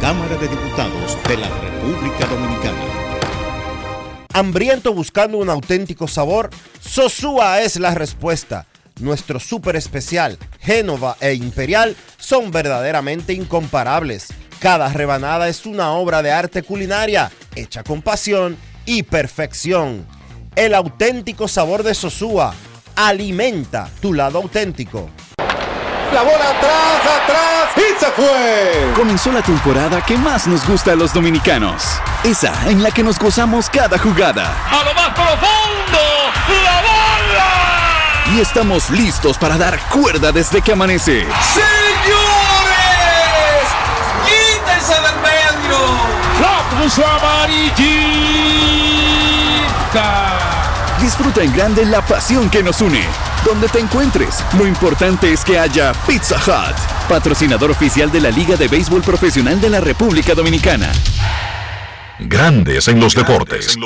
Cámara de Diputados de la República Dominicana. Hambriento buscando un auténtico sabor, Sosúa es la respuesta. Nuestro súper especial, Génova e Imperial, son verdaderamente incomparables. Cada rebanada es una obra de arte culinaria, hecha con pasión y perfección. El auténtico sabor de Sosúa alimenta tu lado auténtico. La bola atrás y se fue. Comenzó la temporada que más nos gusta a los dominicanos. Esa en la que nos gozamos cada jugada. A lo más profundo, la bola. Y estamos listos para dar cuerda desde que amanece. ¡Señores! ¡Quítense del medio! ¡La puso amarillita! Disfruta en grande la pasión que nos une. Donde te encuentres, lo importante es que haya Pizza Hut, patrocinador oficial de la Liga de Béisbol Profesional de la República Dominicana. Grandes en los deportes.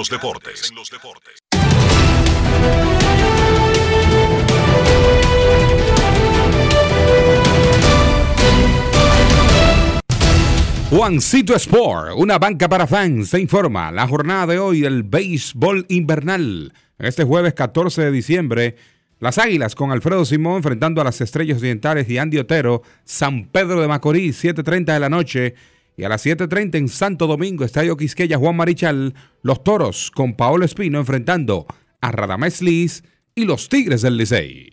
Juancito Sport, una banca para fans, se informa la jornada de hoy del béisbol invernal. Este jueves 14 de diciembre, las Águilas con Alfredo Simón enfrentando a las Estrellas Orientales y Andy Otero, San Pedro de Macorís, 7:30 de la noche. Y a las 7:30 en Santo Domingo, Estadio Quisqueya, Juan Marichal, los Toros con Paolo Espino enfrentando a Radamés Liz y los Tigres del Licey.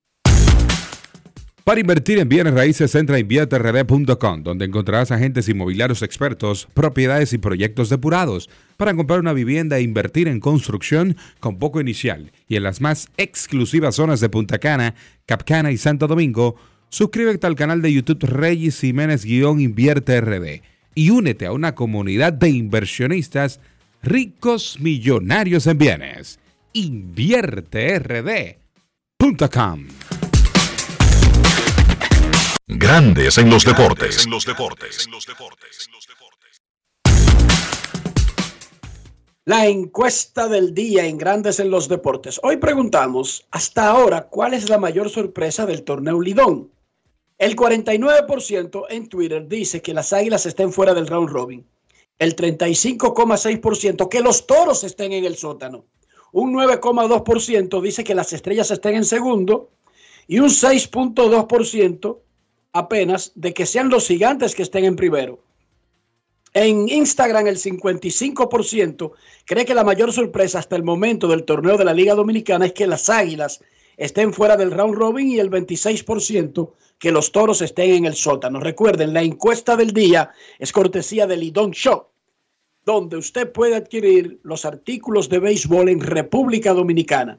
Para invertir en bienes raíces, entra a invierterd.com, donde encontrarás agentes inmobiliarios expertos, propiedades y proyectos depurados para comprar una vivienda e invertir en construcción con poco inicial. Y en las más exclusivas zonas de Punta Cana, Capcana y Santo Domingo, suscríbete al canal de YouTube Reyes Jiménez-InvierteRD y únete a una comunidad de inversionistas ricos millonarios en bienes. InvierteRD.com Grandes en los deportes. La encuesta del día en Grandes en los Deportes. Hoy preguntamos, hasta ahora, ¿cuál es la mayor sorpresa del torneo Lidom? El 49% en Twitter dice que las Águilas estén fuera del round robin. El 35,6% que los Toros estén en el sótano. Un 9,2% dice que las Estrellas estén en segundo. Y un 6,2% apenas de que sean los Gigantes que estén en primero. En Instagram, el 55% cree que la mayor sorpresa hasta el momento del torneo de la Liga Dominicana es que las Águilas estén fuera del round robin y el 26% que los Toros estén en el sótano. Recuerden, la encuesta del día es cortesía del Lidom Show, donde usted puede adquirir los artículos de béisbol en República Dominicana,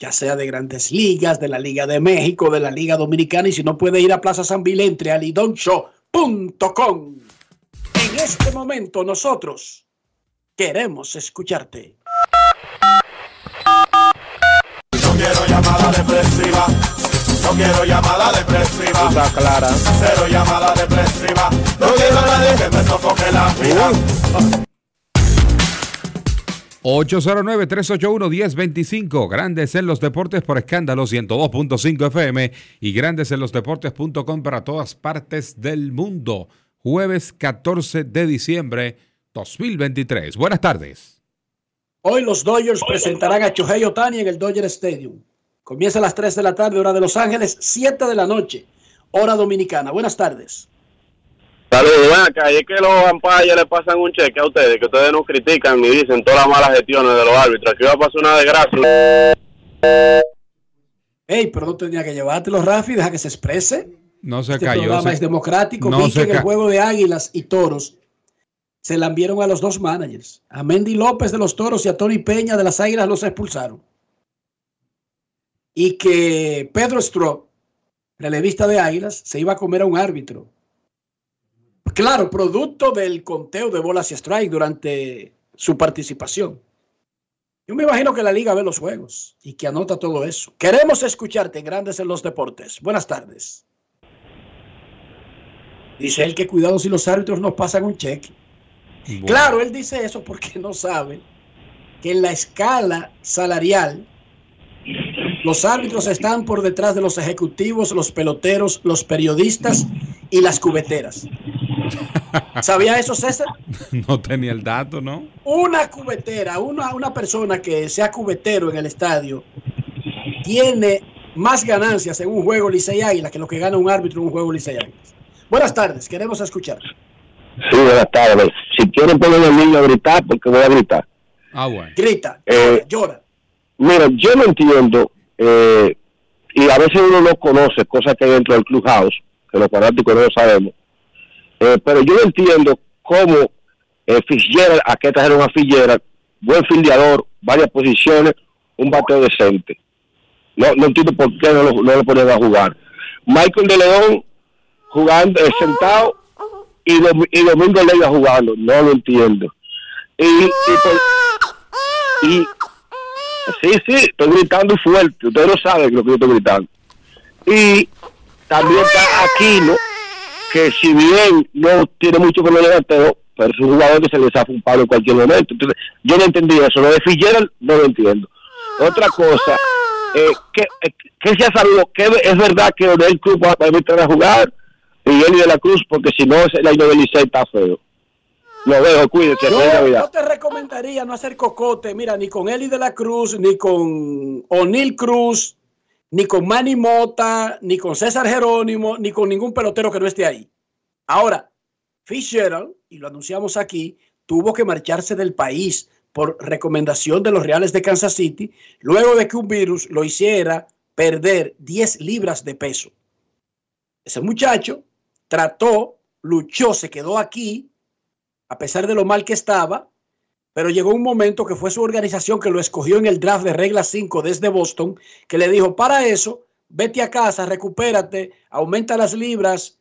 ya sea de Grandes Ligas, de la Liga de México, de la Liga Dominicana, y si no puede ir a Plaza San Vil, entre a lidomshow.com. En este momento nosotros queremos escucharte. No quiero llamada depresiva, no quiero llamada depresiva. Está clara. Cero llamada depresiva, no quiero a nadie que me sofoque la vida. 809-381-1025, Grandes en los Deportes por Escándalo 102.5 FM y grandesenlosdeportes.com para todas partes del mundo. Jueves 14 de diciembre 2023. Buenas tardes. Hoy los Dodgers presentarán a Shohei Ohtani en el Dodger Stadium. Comienza a las 3 de la tarde, hora de Los Ángeles, 7 de la noche, hora dominicana. Buenas tardes. Saludos, acá. Y es que los umpires le pasan un cheque a ustedes, que ustedes nos critican y dicen todas las malas gestiones de los árbitros. Aquí va a pasar una desgracia. Ey, pero no tenía que llevártelo, Rafi, deja que se exprese. No se cayó. El programa es democrático. No vi que en el juego de Águilas y Toros se lambieron a los dos managers. A Mendy López de los Toros y a Tony Peña de las Águilas los expulsaron. Y que Pedro Stroh, relevista de Águilas, se iba a comer a un árbitro. Claro, producto del conteo de bolas y strike durante su participación. Yo me imagino que la liga ve los juegos y que anota todo eso. Queremos escucharte en Grandes en los Deportes. Buenas tardes. Dice él que cuidado si los árbitros nos pasan un cheque. Bueno. Claro, él dice eso porque no sabe que en la escala salarial los árbitros están por detrás de los ejecutivos, los peloteros, los periodistas y las cubeteras. ¿Sabía eso, César? No tenía el dato, ¿no? Una cubetera, una persona que sea cubetero en el estadio tiene más ganancias en un juego Licey Águilas que lo que gana un árbitro en un juego Licey Águilas. Buenas tardes, queremos escuchar. Sí, buenas tardes. Si quieren poner al niño a gritar, porque voy a gritar. Ah, bueno. Grita, llora. Mira, yo no entiendo, y a veces uno no conoce cosas que hay dentro del clubhouse, que los fanáticos no lo sabemos, pero yo no entiendo cómo Fitzgerald, a qué trajeron a Fitzgerald, buen fildeador, varias posiciones, un bateo decente. No entiendo por qué no lo ponen a jugar. Michael de León jugando sentado y Domingo Leiva jugando, no lo entiendo. Y sí, estoy gritando fuerte, ustedes no saben lo que yo estoy gritando. Y también está Aquino, que si bien no tiene mucho con el bateo, pero es un jugador que se le zafa un palo en cualquier momento. Entonces, yo no entendí eso, lo de Fitzgerald no lo entiendo. Otra cosa, ¿qué se ha sabido? ¿Qué es verdad que Odell Cruz va a permitir a jugar? Y Eli de la Cruz, porque si no, el año del Licey está feo. Lo dejo, cuídense. Yo te recomendaría no hacer cocote, mira, ni con Eli de la Cruz, ni con O'Neill Cruz, ni con Manny Mota, ni con César Jerónimo, ni con ningún pelotero que no esté ahí. Ahora, Fitzgerald, y lo anunciamos aquí, tuvo que marcharse del país por recomendación de los Reales de Kansas City, luego de que un virus lo hiciera perder 10 libras de peso. Ese muchacho trató, luchó, se quedó aquí, a pesar de lo mal que estaba, pero llegó un momento que fue su organización que lo escogió en el draft de regla 5 desde Boston, que le dijo, para eso, vete a casa, recupérate, aumenta las libras,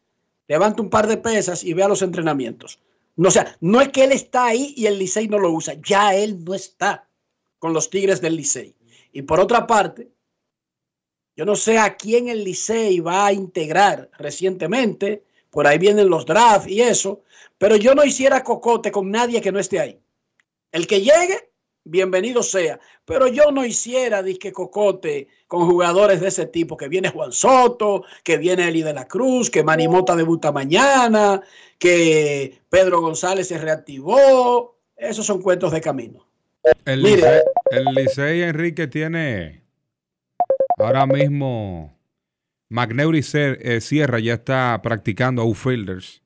levanta un par de pesas y ve a los entrenamientos. No, o sea, no es que él está ahí y el Licey no lo usa, ya él no está con los Tigres del Licey. Y por otra parte, Yo no sé a quién el Licey va a integrar recientemente. Por ahí vienen los drafts y eso. Pero yo no hiciera cocote con nadie que no esté ahí. El que llegue, bienvenido sea. Pero yo no hiciera disque cocote con jugadores de ese tipo. Que viene Juan Soto, que viene Eli de la Cruz, que Manny Mota debuta mañana, que Pedro González se reactivó. Esos son cuentos de camino. El Licey Enrique tiene ahora mismo... McNeury Sierra ya está practicando outfielders.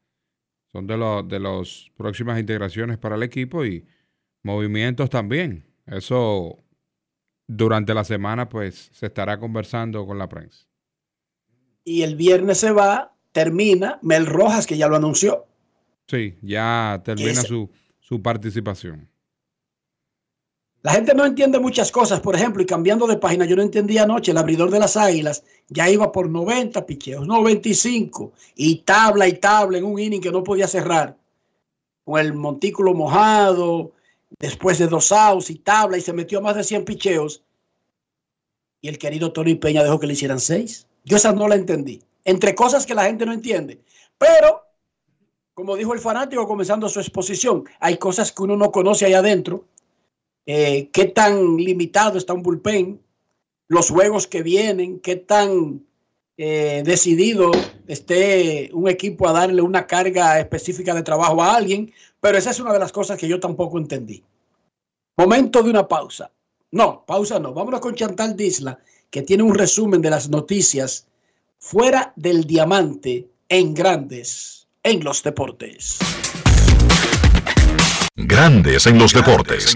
Son de las próximas integraciones para el equipo y movimientos también. Eso durante la semana pues se estará conversando con la prensa. Y el viernes se va, termina Mel Rojas, que ya lo anunció. Sí, ya termina su participación. La gente no entiende muchas cosas, por ejemplo, y cambiando de página, yo no entendía anoche, el abridor de las Águilas ya iba por 90 picheos, 95, y tabla en un inning que no podía cerrar, con el montículo mojado, después de 2 outs, y tabla, y se metió a más de 100 picheos, y el querido Tony Peña dejó que le hicieran 6. Yo esa no la entendí, entre cosas que la gente no entiende, pero, como dijo el fanático comenzando su exposición, hay cosas que uno no conoce allá adentro. Qué tan limitado está un bullpen, los juegos que vienen, qué tan decidido esté un equipo a darle una carga específica de trabajo a alguien, pero esa es una de las cosas que yo tampoco entendí. Momento de una pausa. No, pausa no. Vámonos con Chantal Disla, que tiene un resumen de las noticias fuera del diamante en Grandes en los Deportes. Grandes en los deportes.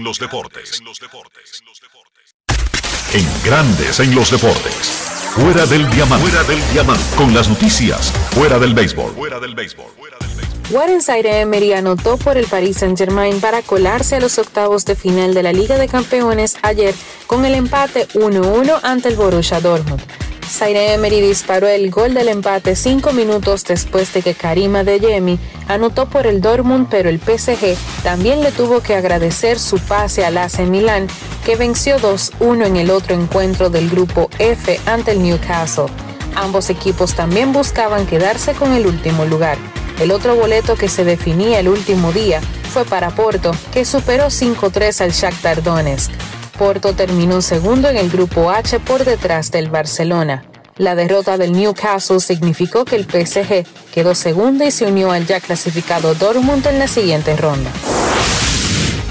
En Grandes en los deportes. Fuera del diamante. Con las noticias. Fuera del béisbol. Warren Saire Emery anotó por el Paris Saint Germain para colarse a los octavos de final de la Liga de Campeones ayer con el empate 1-1 ante el Borussia Dortmund. Zaire Emery disparó el gol del empate 5 minutos después de que Karim Adeyemi anotó por el Dortmund, pero el PSG también le tuvo que agradecer su pase al AC Milan, que venció 2-1 en el otro encuentro del grupo F ante el Newcastle. Ambos equipos también buscaban quedarse con el último lugar. El otro boleto que se definía el último día fue para Porto, que superó 5-3 al Shakhtar Donetsk. Porto terminó segundo en el grupo H por detrás del Barcelona. La derrota del Newcastle significó que el PSG quedó segundo y se unió al ya clasificado Dortmund en la siguiente ronda.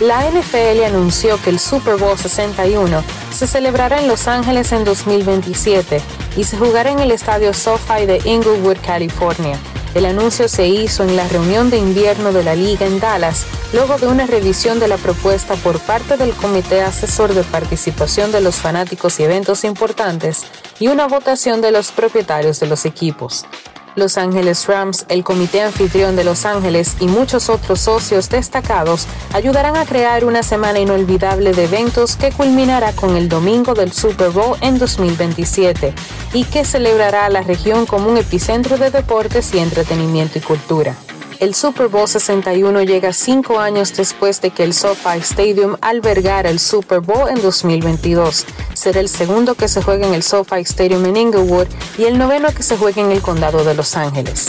La NFL anunció que el Super Bowl 61 se celebrará en Los Ángeles en 2027 y se jugará en el estadio SoFi de Inglewood, California. El anuncio se hizo en la reunión de invierno de la Liga en Dallas, luego de una revisión de la propuesta por parte del Comité Asesor de Participación de los Fanáticos y Eventos Importantes y una votación de los propietarios de los equipos. Los Angeles Rams, el comité anfitrión de Los Ángeles y muchos otros socios destacados ayudarán a crear una semana inolvidable de eventos que culminará con el domingo del Super Bowl en 2027. Y que celebrará a la región como un epicentro de deportes y entretenimiento y cultura. El Super Bowl 61 llega 5 años después de que el SoFi Stadium albergara el Super Bowl en 2022. Será el segundo que se juegue en el SoFi Stadium en Inglewood y el noveno que se juegue en el condado de Los Ángeles.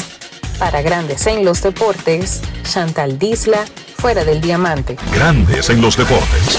Para Grandes en los Deportes, Chantal Disla, fuera del diamante. Grandes en los Deportes.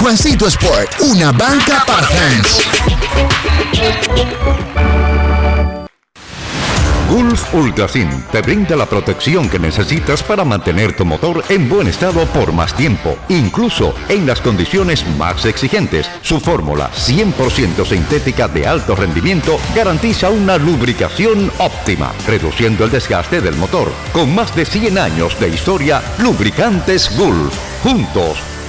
Juancito Sport, una banca para fans. Gulf Ultrasin te brinda la protección que necesitas para mantener tu motor en buen estado por más tiempo, incluso en las condiciones más exigentes. Su fórmula 100% sintética de alto rendimiento garantiza una lubricación óptima, reduciendo el desgaste del motor. Con más de 100 años de historia, Lubricantes Gulf. Juntos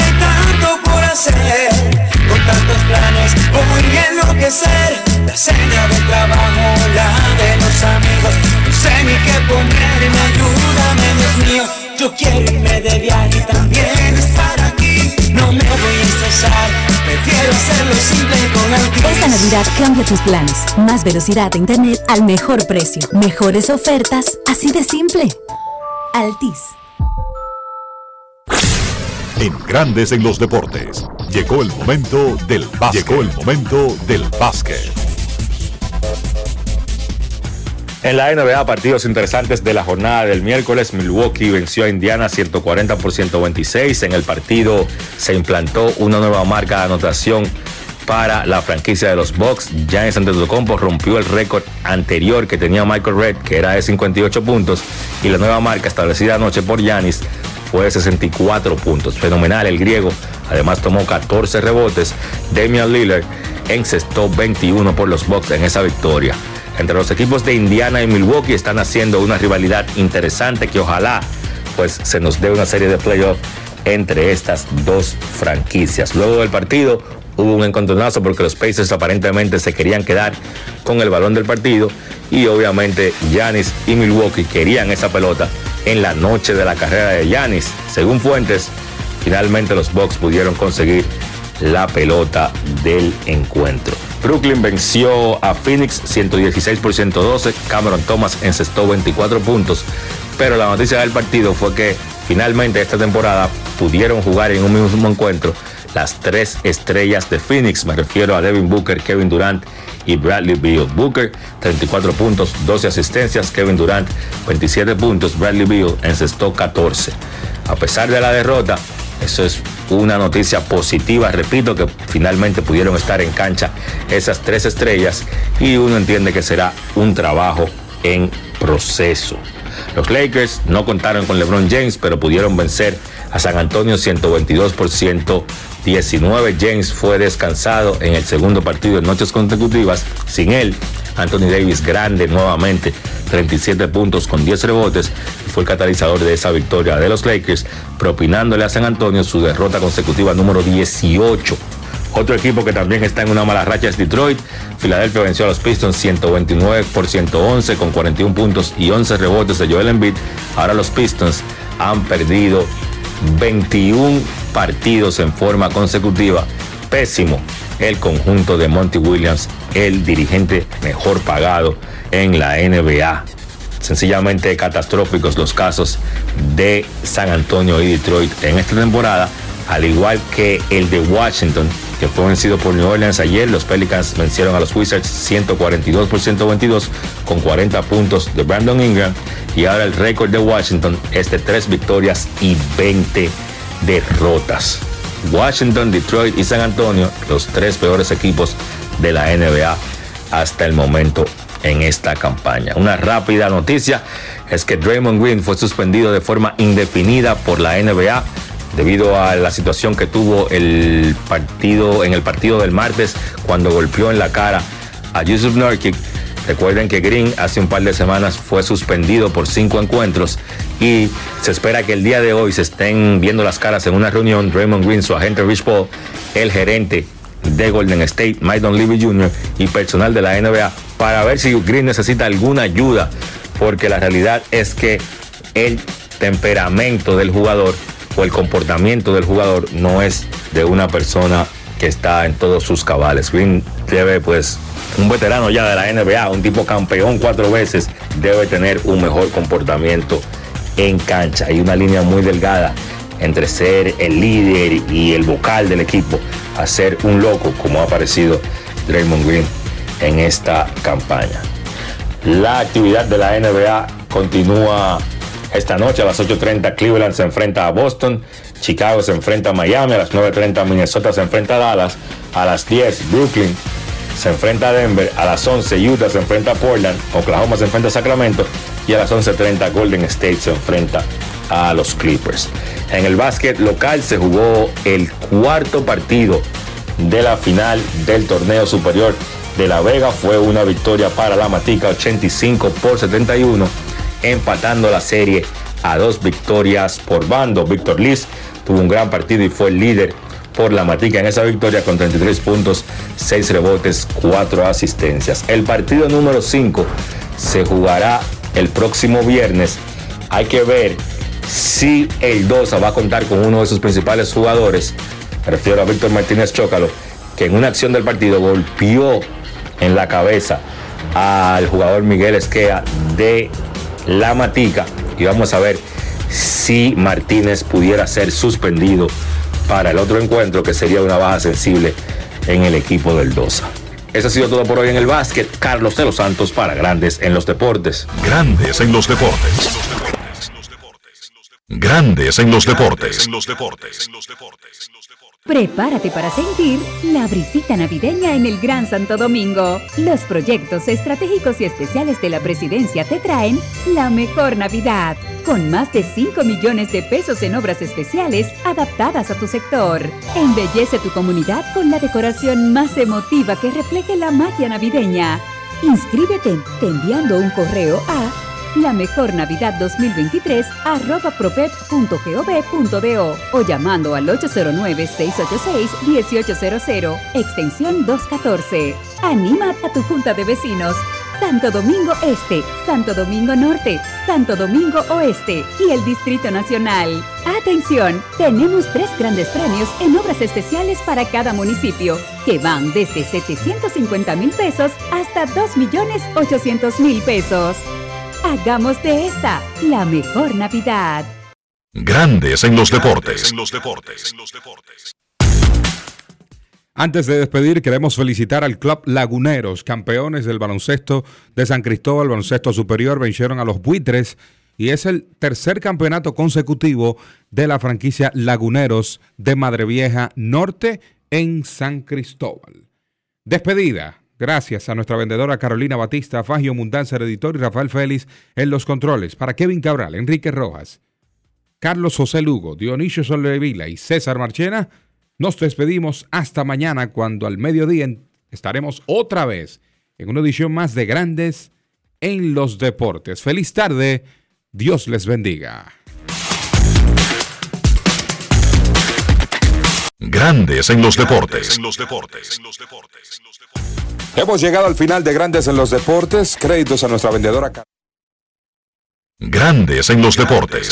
hay tanto por hacer, con tantos planes voy a enloquecer. La cena del trabajo, la de los amigos, no sé ni qué ponerme, ayúdame Dios mío. Yo quiero irme de viaje y también estar aquí, no me voy a estresar, prefiero hacerlo simple con Altis. Esta Navidad cambia tus planes, más velocidad de internet al mejor precio, mejores ofertas, así de simple. Altis. En Grandes en los Deportes, llegó el momento del básquet. En la NBA, partidos interesantes de la jornada del miércoles. Milwaukee venció a Indiana 140 por 126. En el partido se implantó una nueva marca de anotación para la franquicia de los Bucks. Giannis Antetokounmpo rompió el récord anterior que tenía Michael Redd, que era de 58 puntos, y la nueva marca establecida anoche por Giannis fue de 64 puntos. Fenomenal el griego, además tomó 14 rebotes. Damian Lillard encestó 21 por los Bucks en esa victoria. Entre los equipos de Indiana y Milwaukee están haciendo una rivalidad interesante que ojalá pues se nos dé una serie de playoffs entre estas dos franquicias. Luego del partido hubo un encontronazo porque los Pacers aparentemente se querían quedar con el balón del partido y obviamente Giannis y Milwaukee querían esa pelota en la noche de la carrera de Giannis. Según fuentes, finalmente los Bucks pudieron conseguir la pelota del encuentro. Brooklyn venció a Phoenix 116 por 112. Cameron Thomas encestó 24 puntos, pero la noticia del partido fue que finalmente esta temporada pudieron jugar en un mismo encuentro las tres estrellas de Phoenix, me refiero a Devin Booker, Kevin Durant y Bradley Beal. Booker, 34 puntos, 12 asistencias. Kevin Durant, 27 puntos. Bradley Beal encestó 14. A pesar de la derrota, eso es una noticia positiva. Repito que finalmente pudieron estar en cancha esas tres estrellas y uno entiende que será un trabajo en proceso. Los Lakers no contaron con LeBron James, pero pudieron vencer a San Antonio 122 por 119. James fue descansado en el segundo partido en noches consecutivas. Sin él, Anthony Davis grande nuevamente, 37 puntos con 10 rebotes. Fue el catalizador de esa victoria de los Lakers, propinándole a San Antonio su derrota consecutiva número 18. Otro equipo que también está en una mala racha es Detroit. Filadelfia venció a los Pistons 129 por 111 con 41 puntos y 11 rebotes de Joel Embiid. Ahora los Pistons han perdido 21 partidos en forma consecutiva. Pésimo el conjunto de Monty Williams, el dirigente mejor pagado en la NBA. Sencillamente catastróficos los casos de San Antonio y Detroit en esta temporada, al igual que el de Washington, que fue vencido por New Orleans ayer. Los Pelicans vencieron a los Wizards 142 por 122 con 40 puntos de Brandon Ingram. Y ahora el récord de Washington es de 3 victorias y 20 derrotas. Washington, Detroit y San Antonio, los tres peores equipos de la NBA hasta el momento en esta campaña. Una rápida noticia es que Draymond Green fue suspendido de forma indefinida por la NBA debido a la situación que tuvo en el partido del martes cuando golpeó en la cara a Yusuf Nurkic. Recuerden que Green hace un par de semanas fue suspendido por 5 encuentros y se espera que el día de hoy se estén viendo las caras en una reunión Draymond Green, su agente Rich Paul, el gerente de Golden State, Milton Levy Jr. y personal de la NBA para ver si Green necesita alguna ayuda, porque la realidad es que el temperamento del jugador o el comportamiento del jugador no es de una persona que está en todos sus cabales. Green debe, pues, un veterano ya de la NBA, un tipo campeón 4 veces, debe tener un mejor comportamiento en cancha. Hay una línea muy delgada entre ser el líder y el vocal del equipo a ser un loco, como ha parecido Draymond Green en esta campaña. La actividad de la NBA continúa Esta noche a las 8:30 Cleveland se enfrenta a Boston, Chicago se enfrenta a Miami, a las 9:30 Minnesota se enfrenta a Dallas, a las 10 Brooklyn se enfrenta a Denver, a las 11 Utah se enfrenta a Portland, Oklahoma se enfrenta a Sacramento y a las 11:30 Golden State se enfrenta a los Clippers. En el básquet local se jugó el cuarto partido de la final del torneo superior de La Vega. Fue una victoria para la Matica 85-71, empatando la serie a 2 victorias por bando. Víctor Liz tuvo un gran partido y fue el líder por la Matica en esa victoria con 33 puntos, 6 rebotes, 4 asistencias. El partido número 5 se jugará el próximo viernes. Hay que ver si el Dosa va a contar con uno de sus principales jugadores, me refiero a Víctor Martínez Chócalo, que en una acción del partido golpeó en la cabeza al jugador Miguel Esquea de la Matica, y vamos a ver si Martínez pudiera ser suspendido para el otro encuentro, que sería una baja sensible en el equipo del Dosa. Eso ha sido todo por hoy en el básquet. Carlos de los Santos para Grandes en los Deportes. Grandes en los Deportes. Grandes en los Deportes. Prepárate para sentir la brisita navideña en el Gran Santo Domingo. Los proyectos estratégicos y especiales de la Presidencia te traen la mejor Navidad, con más de 5 millones de pesos en obras especiales adaptadas a tu sector. Embellece tu comunidad con la decoración más emotiva que refleje la magia navideña. Inscríbete enviando un correo a lamejornavidad2023@propep.gov.do o llamando al 809-686-1800, extensión 214. Anima a tu junta de vecinos. Santo Domingo Este, Santo Domingo Norte, Santo Domingo Oeste y el Distrito Nacional. ¡Atención! Tenemos 3 grandes premios en obras especiales para cada municipio, que van desde 750,000 pesos hasta 2,800,000 pesos. Hagamos de esta la mejor Navidad. Grandes en los Deportes. Antes de despedir, queremos felicitar al Club Laguneros, campeones del baloncesto de San Cristóbal. Baloncesto superior, vencieron a los Buitres y es el 3er campeonato consecutivo de la franquicia Laguneros de Madrevieja Norte en San Cristóbal. Despedida. Gracias a nuestra vendedora Carolina Batista, Fagio Mundanza, editor, y Rafael Félix en los controles. Para Kevin Cabral, Enrique Rojas, Carlos José Lugo, Dionisio Soldevila y César Marchena, nos despedimos hasta mañana, cuando al mediodía estaremos otra vez en una edición más de Grandes en los Deportes. Feliz tarde, Dios les bendiga. Grandes en los Deportes. Hemos llegado al final de Grandes en los Deportes. Créditos a nuestra vendedora. Grandes en los Deportes.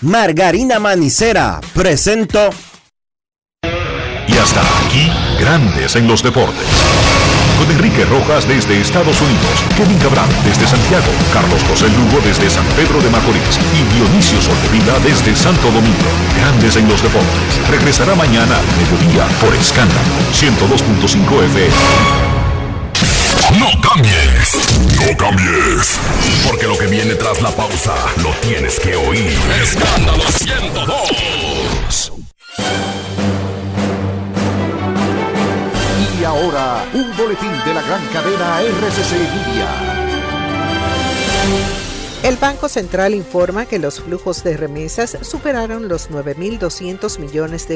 Margarina Manicera presentó. Y hasta aquí, Grandes en los Deportes. Con Enrique Rojas desde Estados Unidos, Kevin Cabral desde Santiago, Carlos José Lugo desde San Pedro de Macorís y Dionisio Soldevila desde Santo Domingo. Grandes en los Deportes regresará mañana al mediodía por Escándalo 102.5 FM. No cambies, no cambies, porque lo que viene tras la pausa lo tienes que oír. Escándalo 102. Y ahora, un boletín de la gran cadena RCC Media. El Banco Central informa que los flujos de remesas superaron los $9,200 millones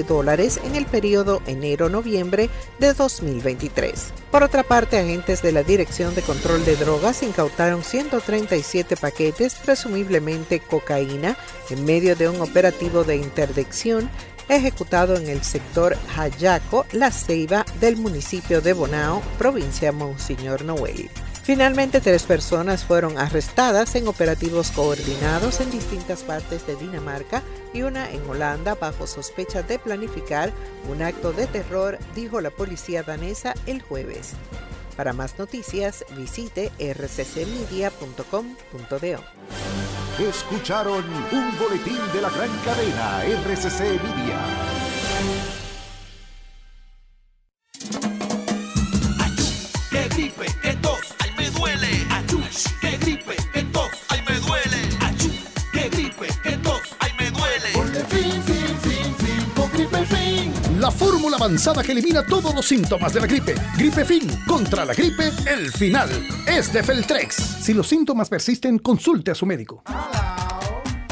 en el periodo enero-noviembre de 2023. Por otra parte, agentes de la Dirección de Control de Drogas incautaron 137 paquetes, presumiblemente cocaína, en medio de un operativo de interdicción ejecutado en el sector Hayaco, La Ceiba, del municipio de Bonao, provincia Monseñor Noel. Finalmente, 3 personas fueron arrestadas en operativos coordinados en distintas partes de Dinamarca y una en Holanda bajo sospecha de planificar un acto de terror, dijo la policía danesa el jueves. Para más noticias, visite rccmedia.com.do. Escucharon un boletín de la gran cadena RCC Media. Achú, qué gripe, qué tos, ay me duele. Achú, qué gripe, qué tos. avanzada que elimina todos los síntomas de la gripe. Gripefin, contra la gripe, el final es de Feltrex. Si los síntomas persisten, consulte a su médico.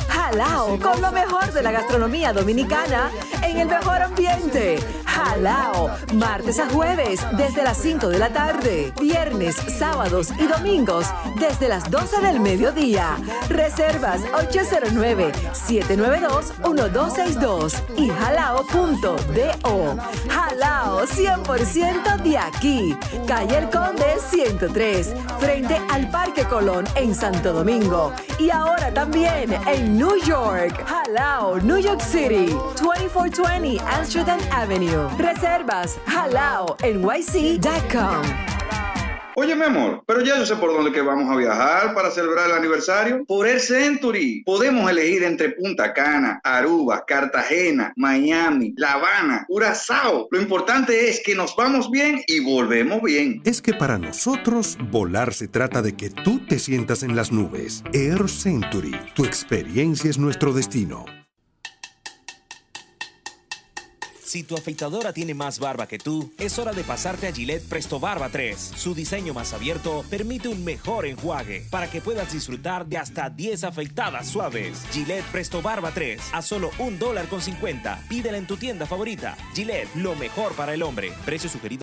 Jalao, con lo mejor de la gastronomía dominicana en el mejor ambiente. Jalao, martes a jueves desde las 5 de la tarde, viernes, sábados y domingos desde las 12 del mediodía. Reservas 809-792-1262 y jalao.do. Jalao, 100% de aquí. Calle El Conde 103, frente al Parque Colón en Santo Domingo. Y ahora también en New York. Jalao, New York City, 2420 Amsterdam Avenue. Reservas jalao.nyc.com. Oye, mi amor, pero ya yo sé por dónde que vamos a viajar para celebrar el aniversario. Por Air Century. Podemos elegir entre Punta Cana, Aruba, Cartagena, Miami, La Habana, Curazao. Lo importante es que nos vamos bien y volvemos bien. Es que para nosotros, volar se trata de que tú te sientas en las nubes. Air Century. Tu experiencia es nuestro destino. Si tu afeitadora tiene más barba que tú, es hora de pasarte a Gillette Presto Barba 3. Su diseño más abierto permite un mejor enjuague para que puedas disfrutar de hasta 10 afeitadas suaves. Gillette Presto Barba 3 a solo $1.50. Pídela en tu tienda favorita. Gillette, lo mejor para el hombre. Precio sugerido.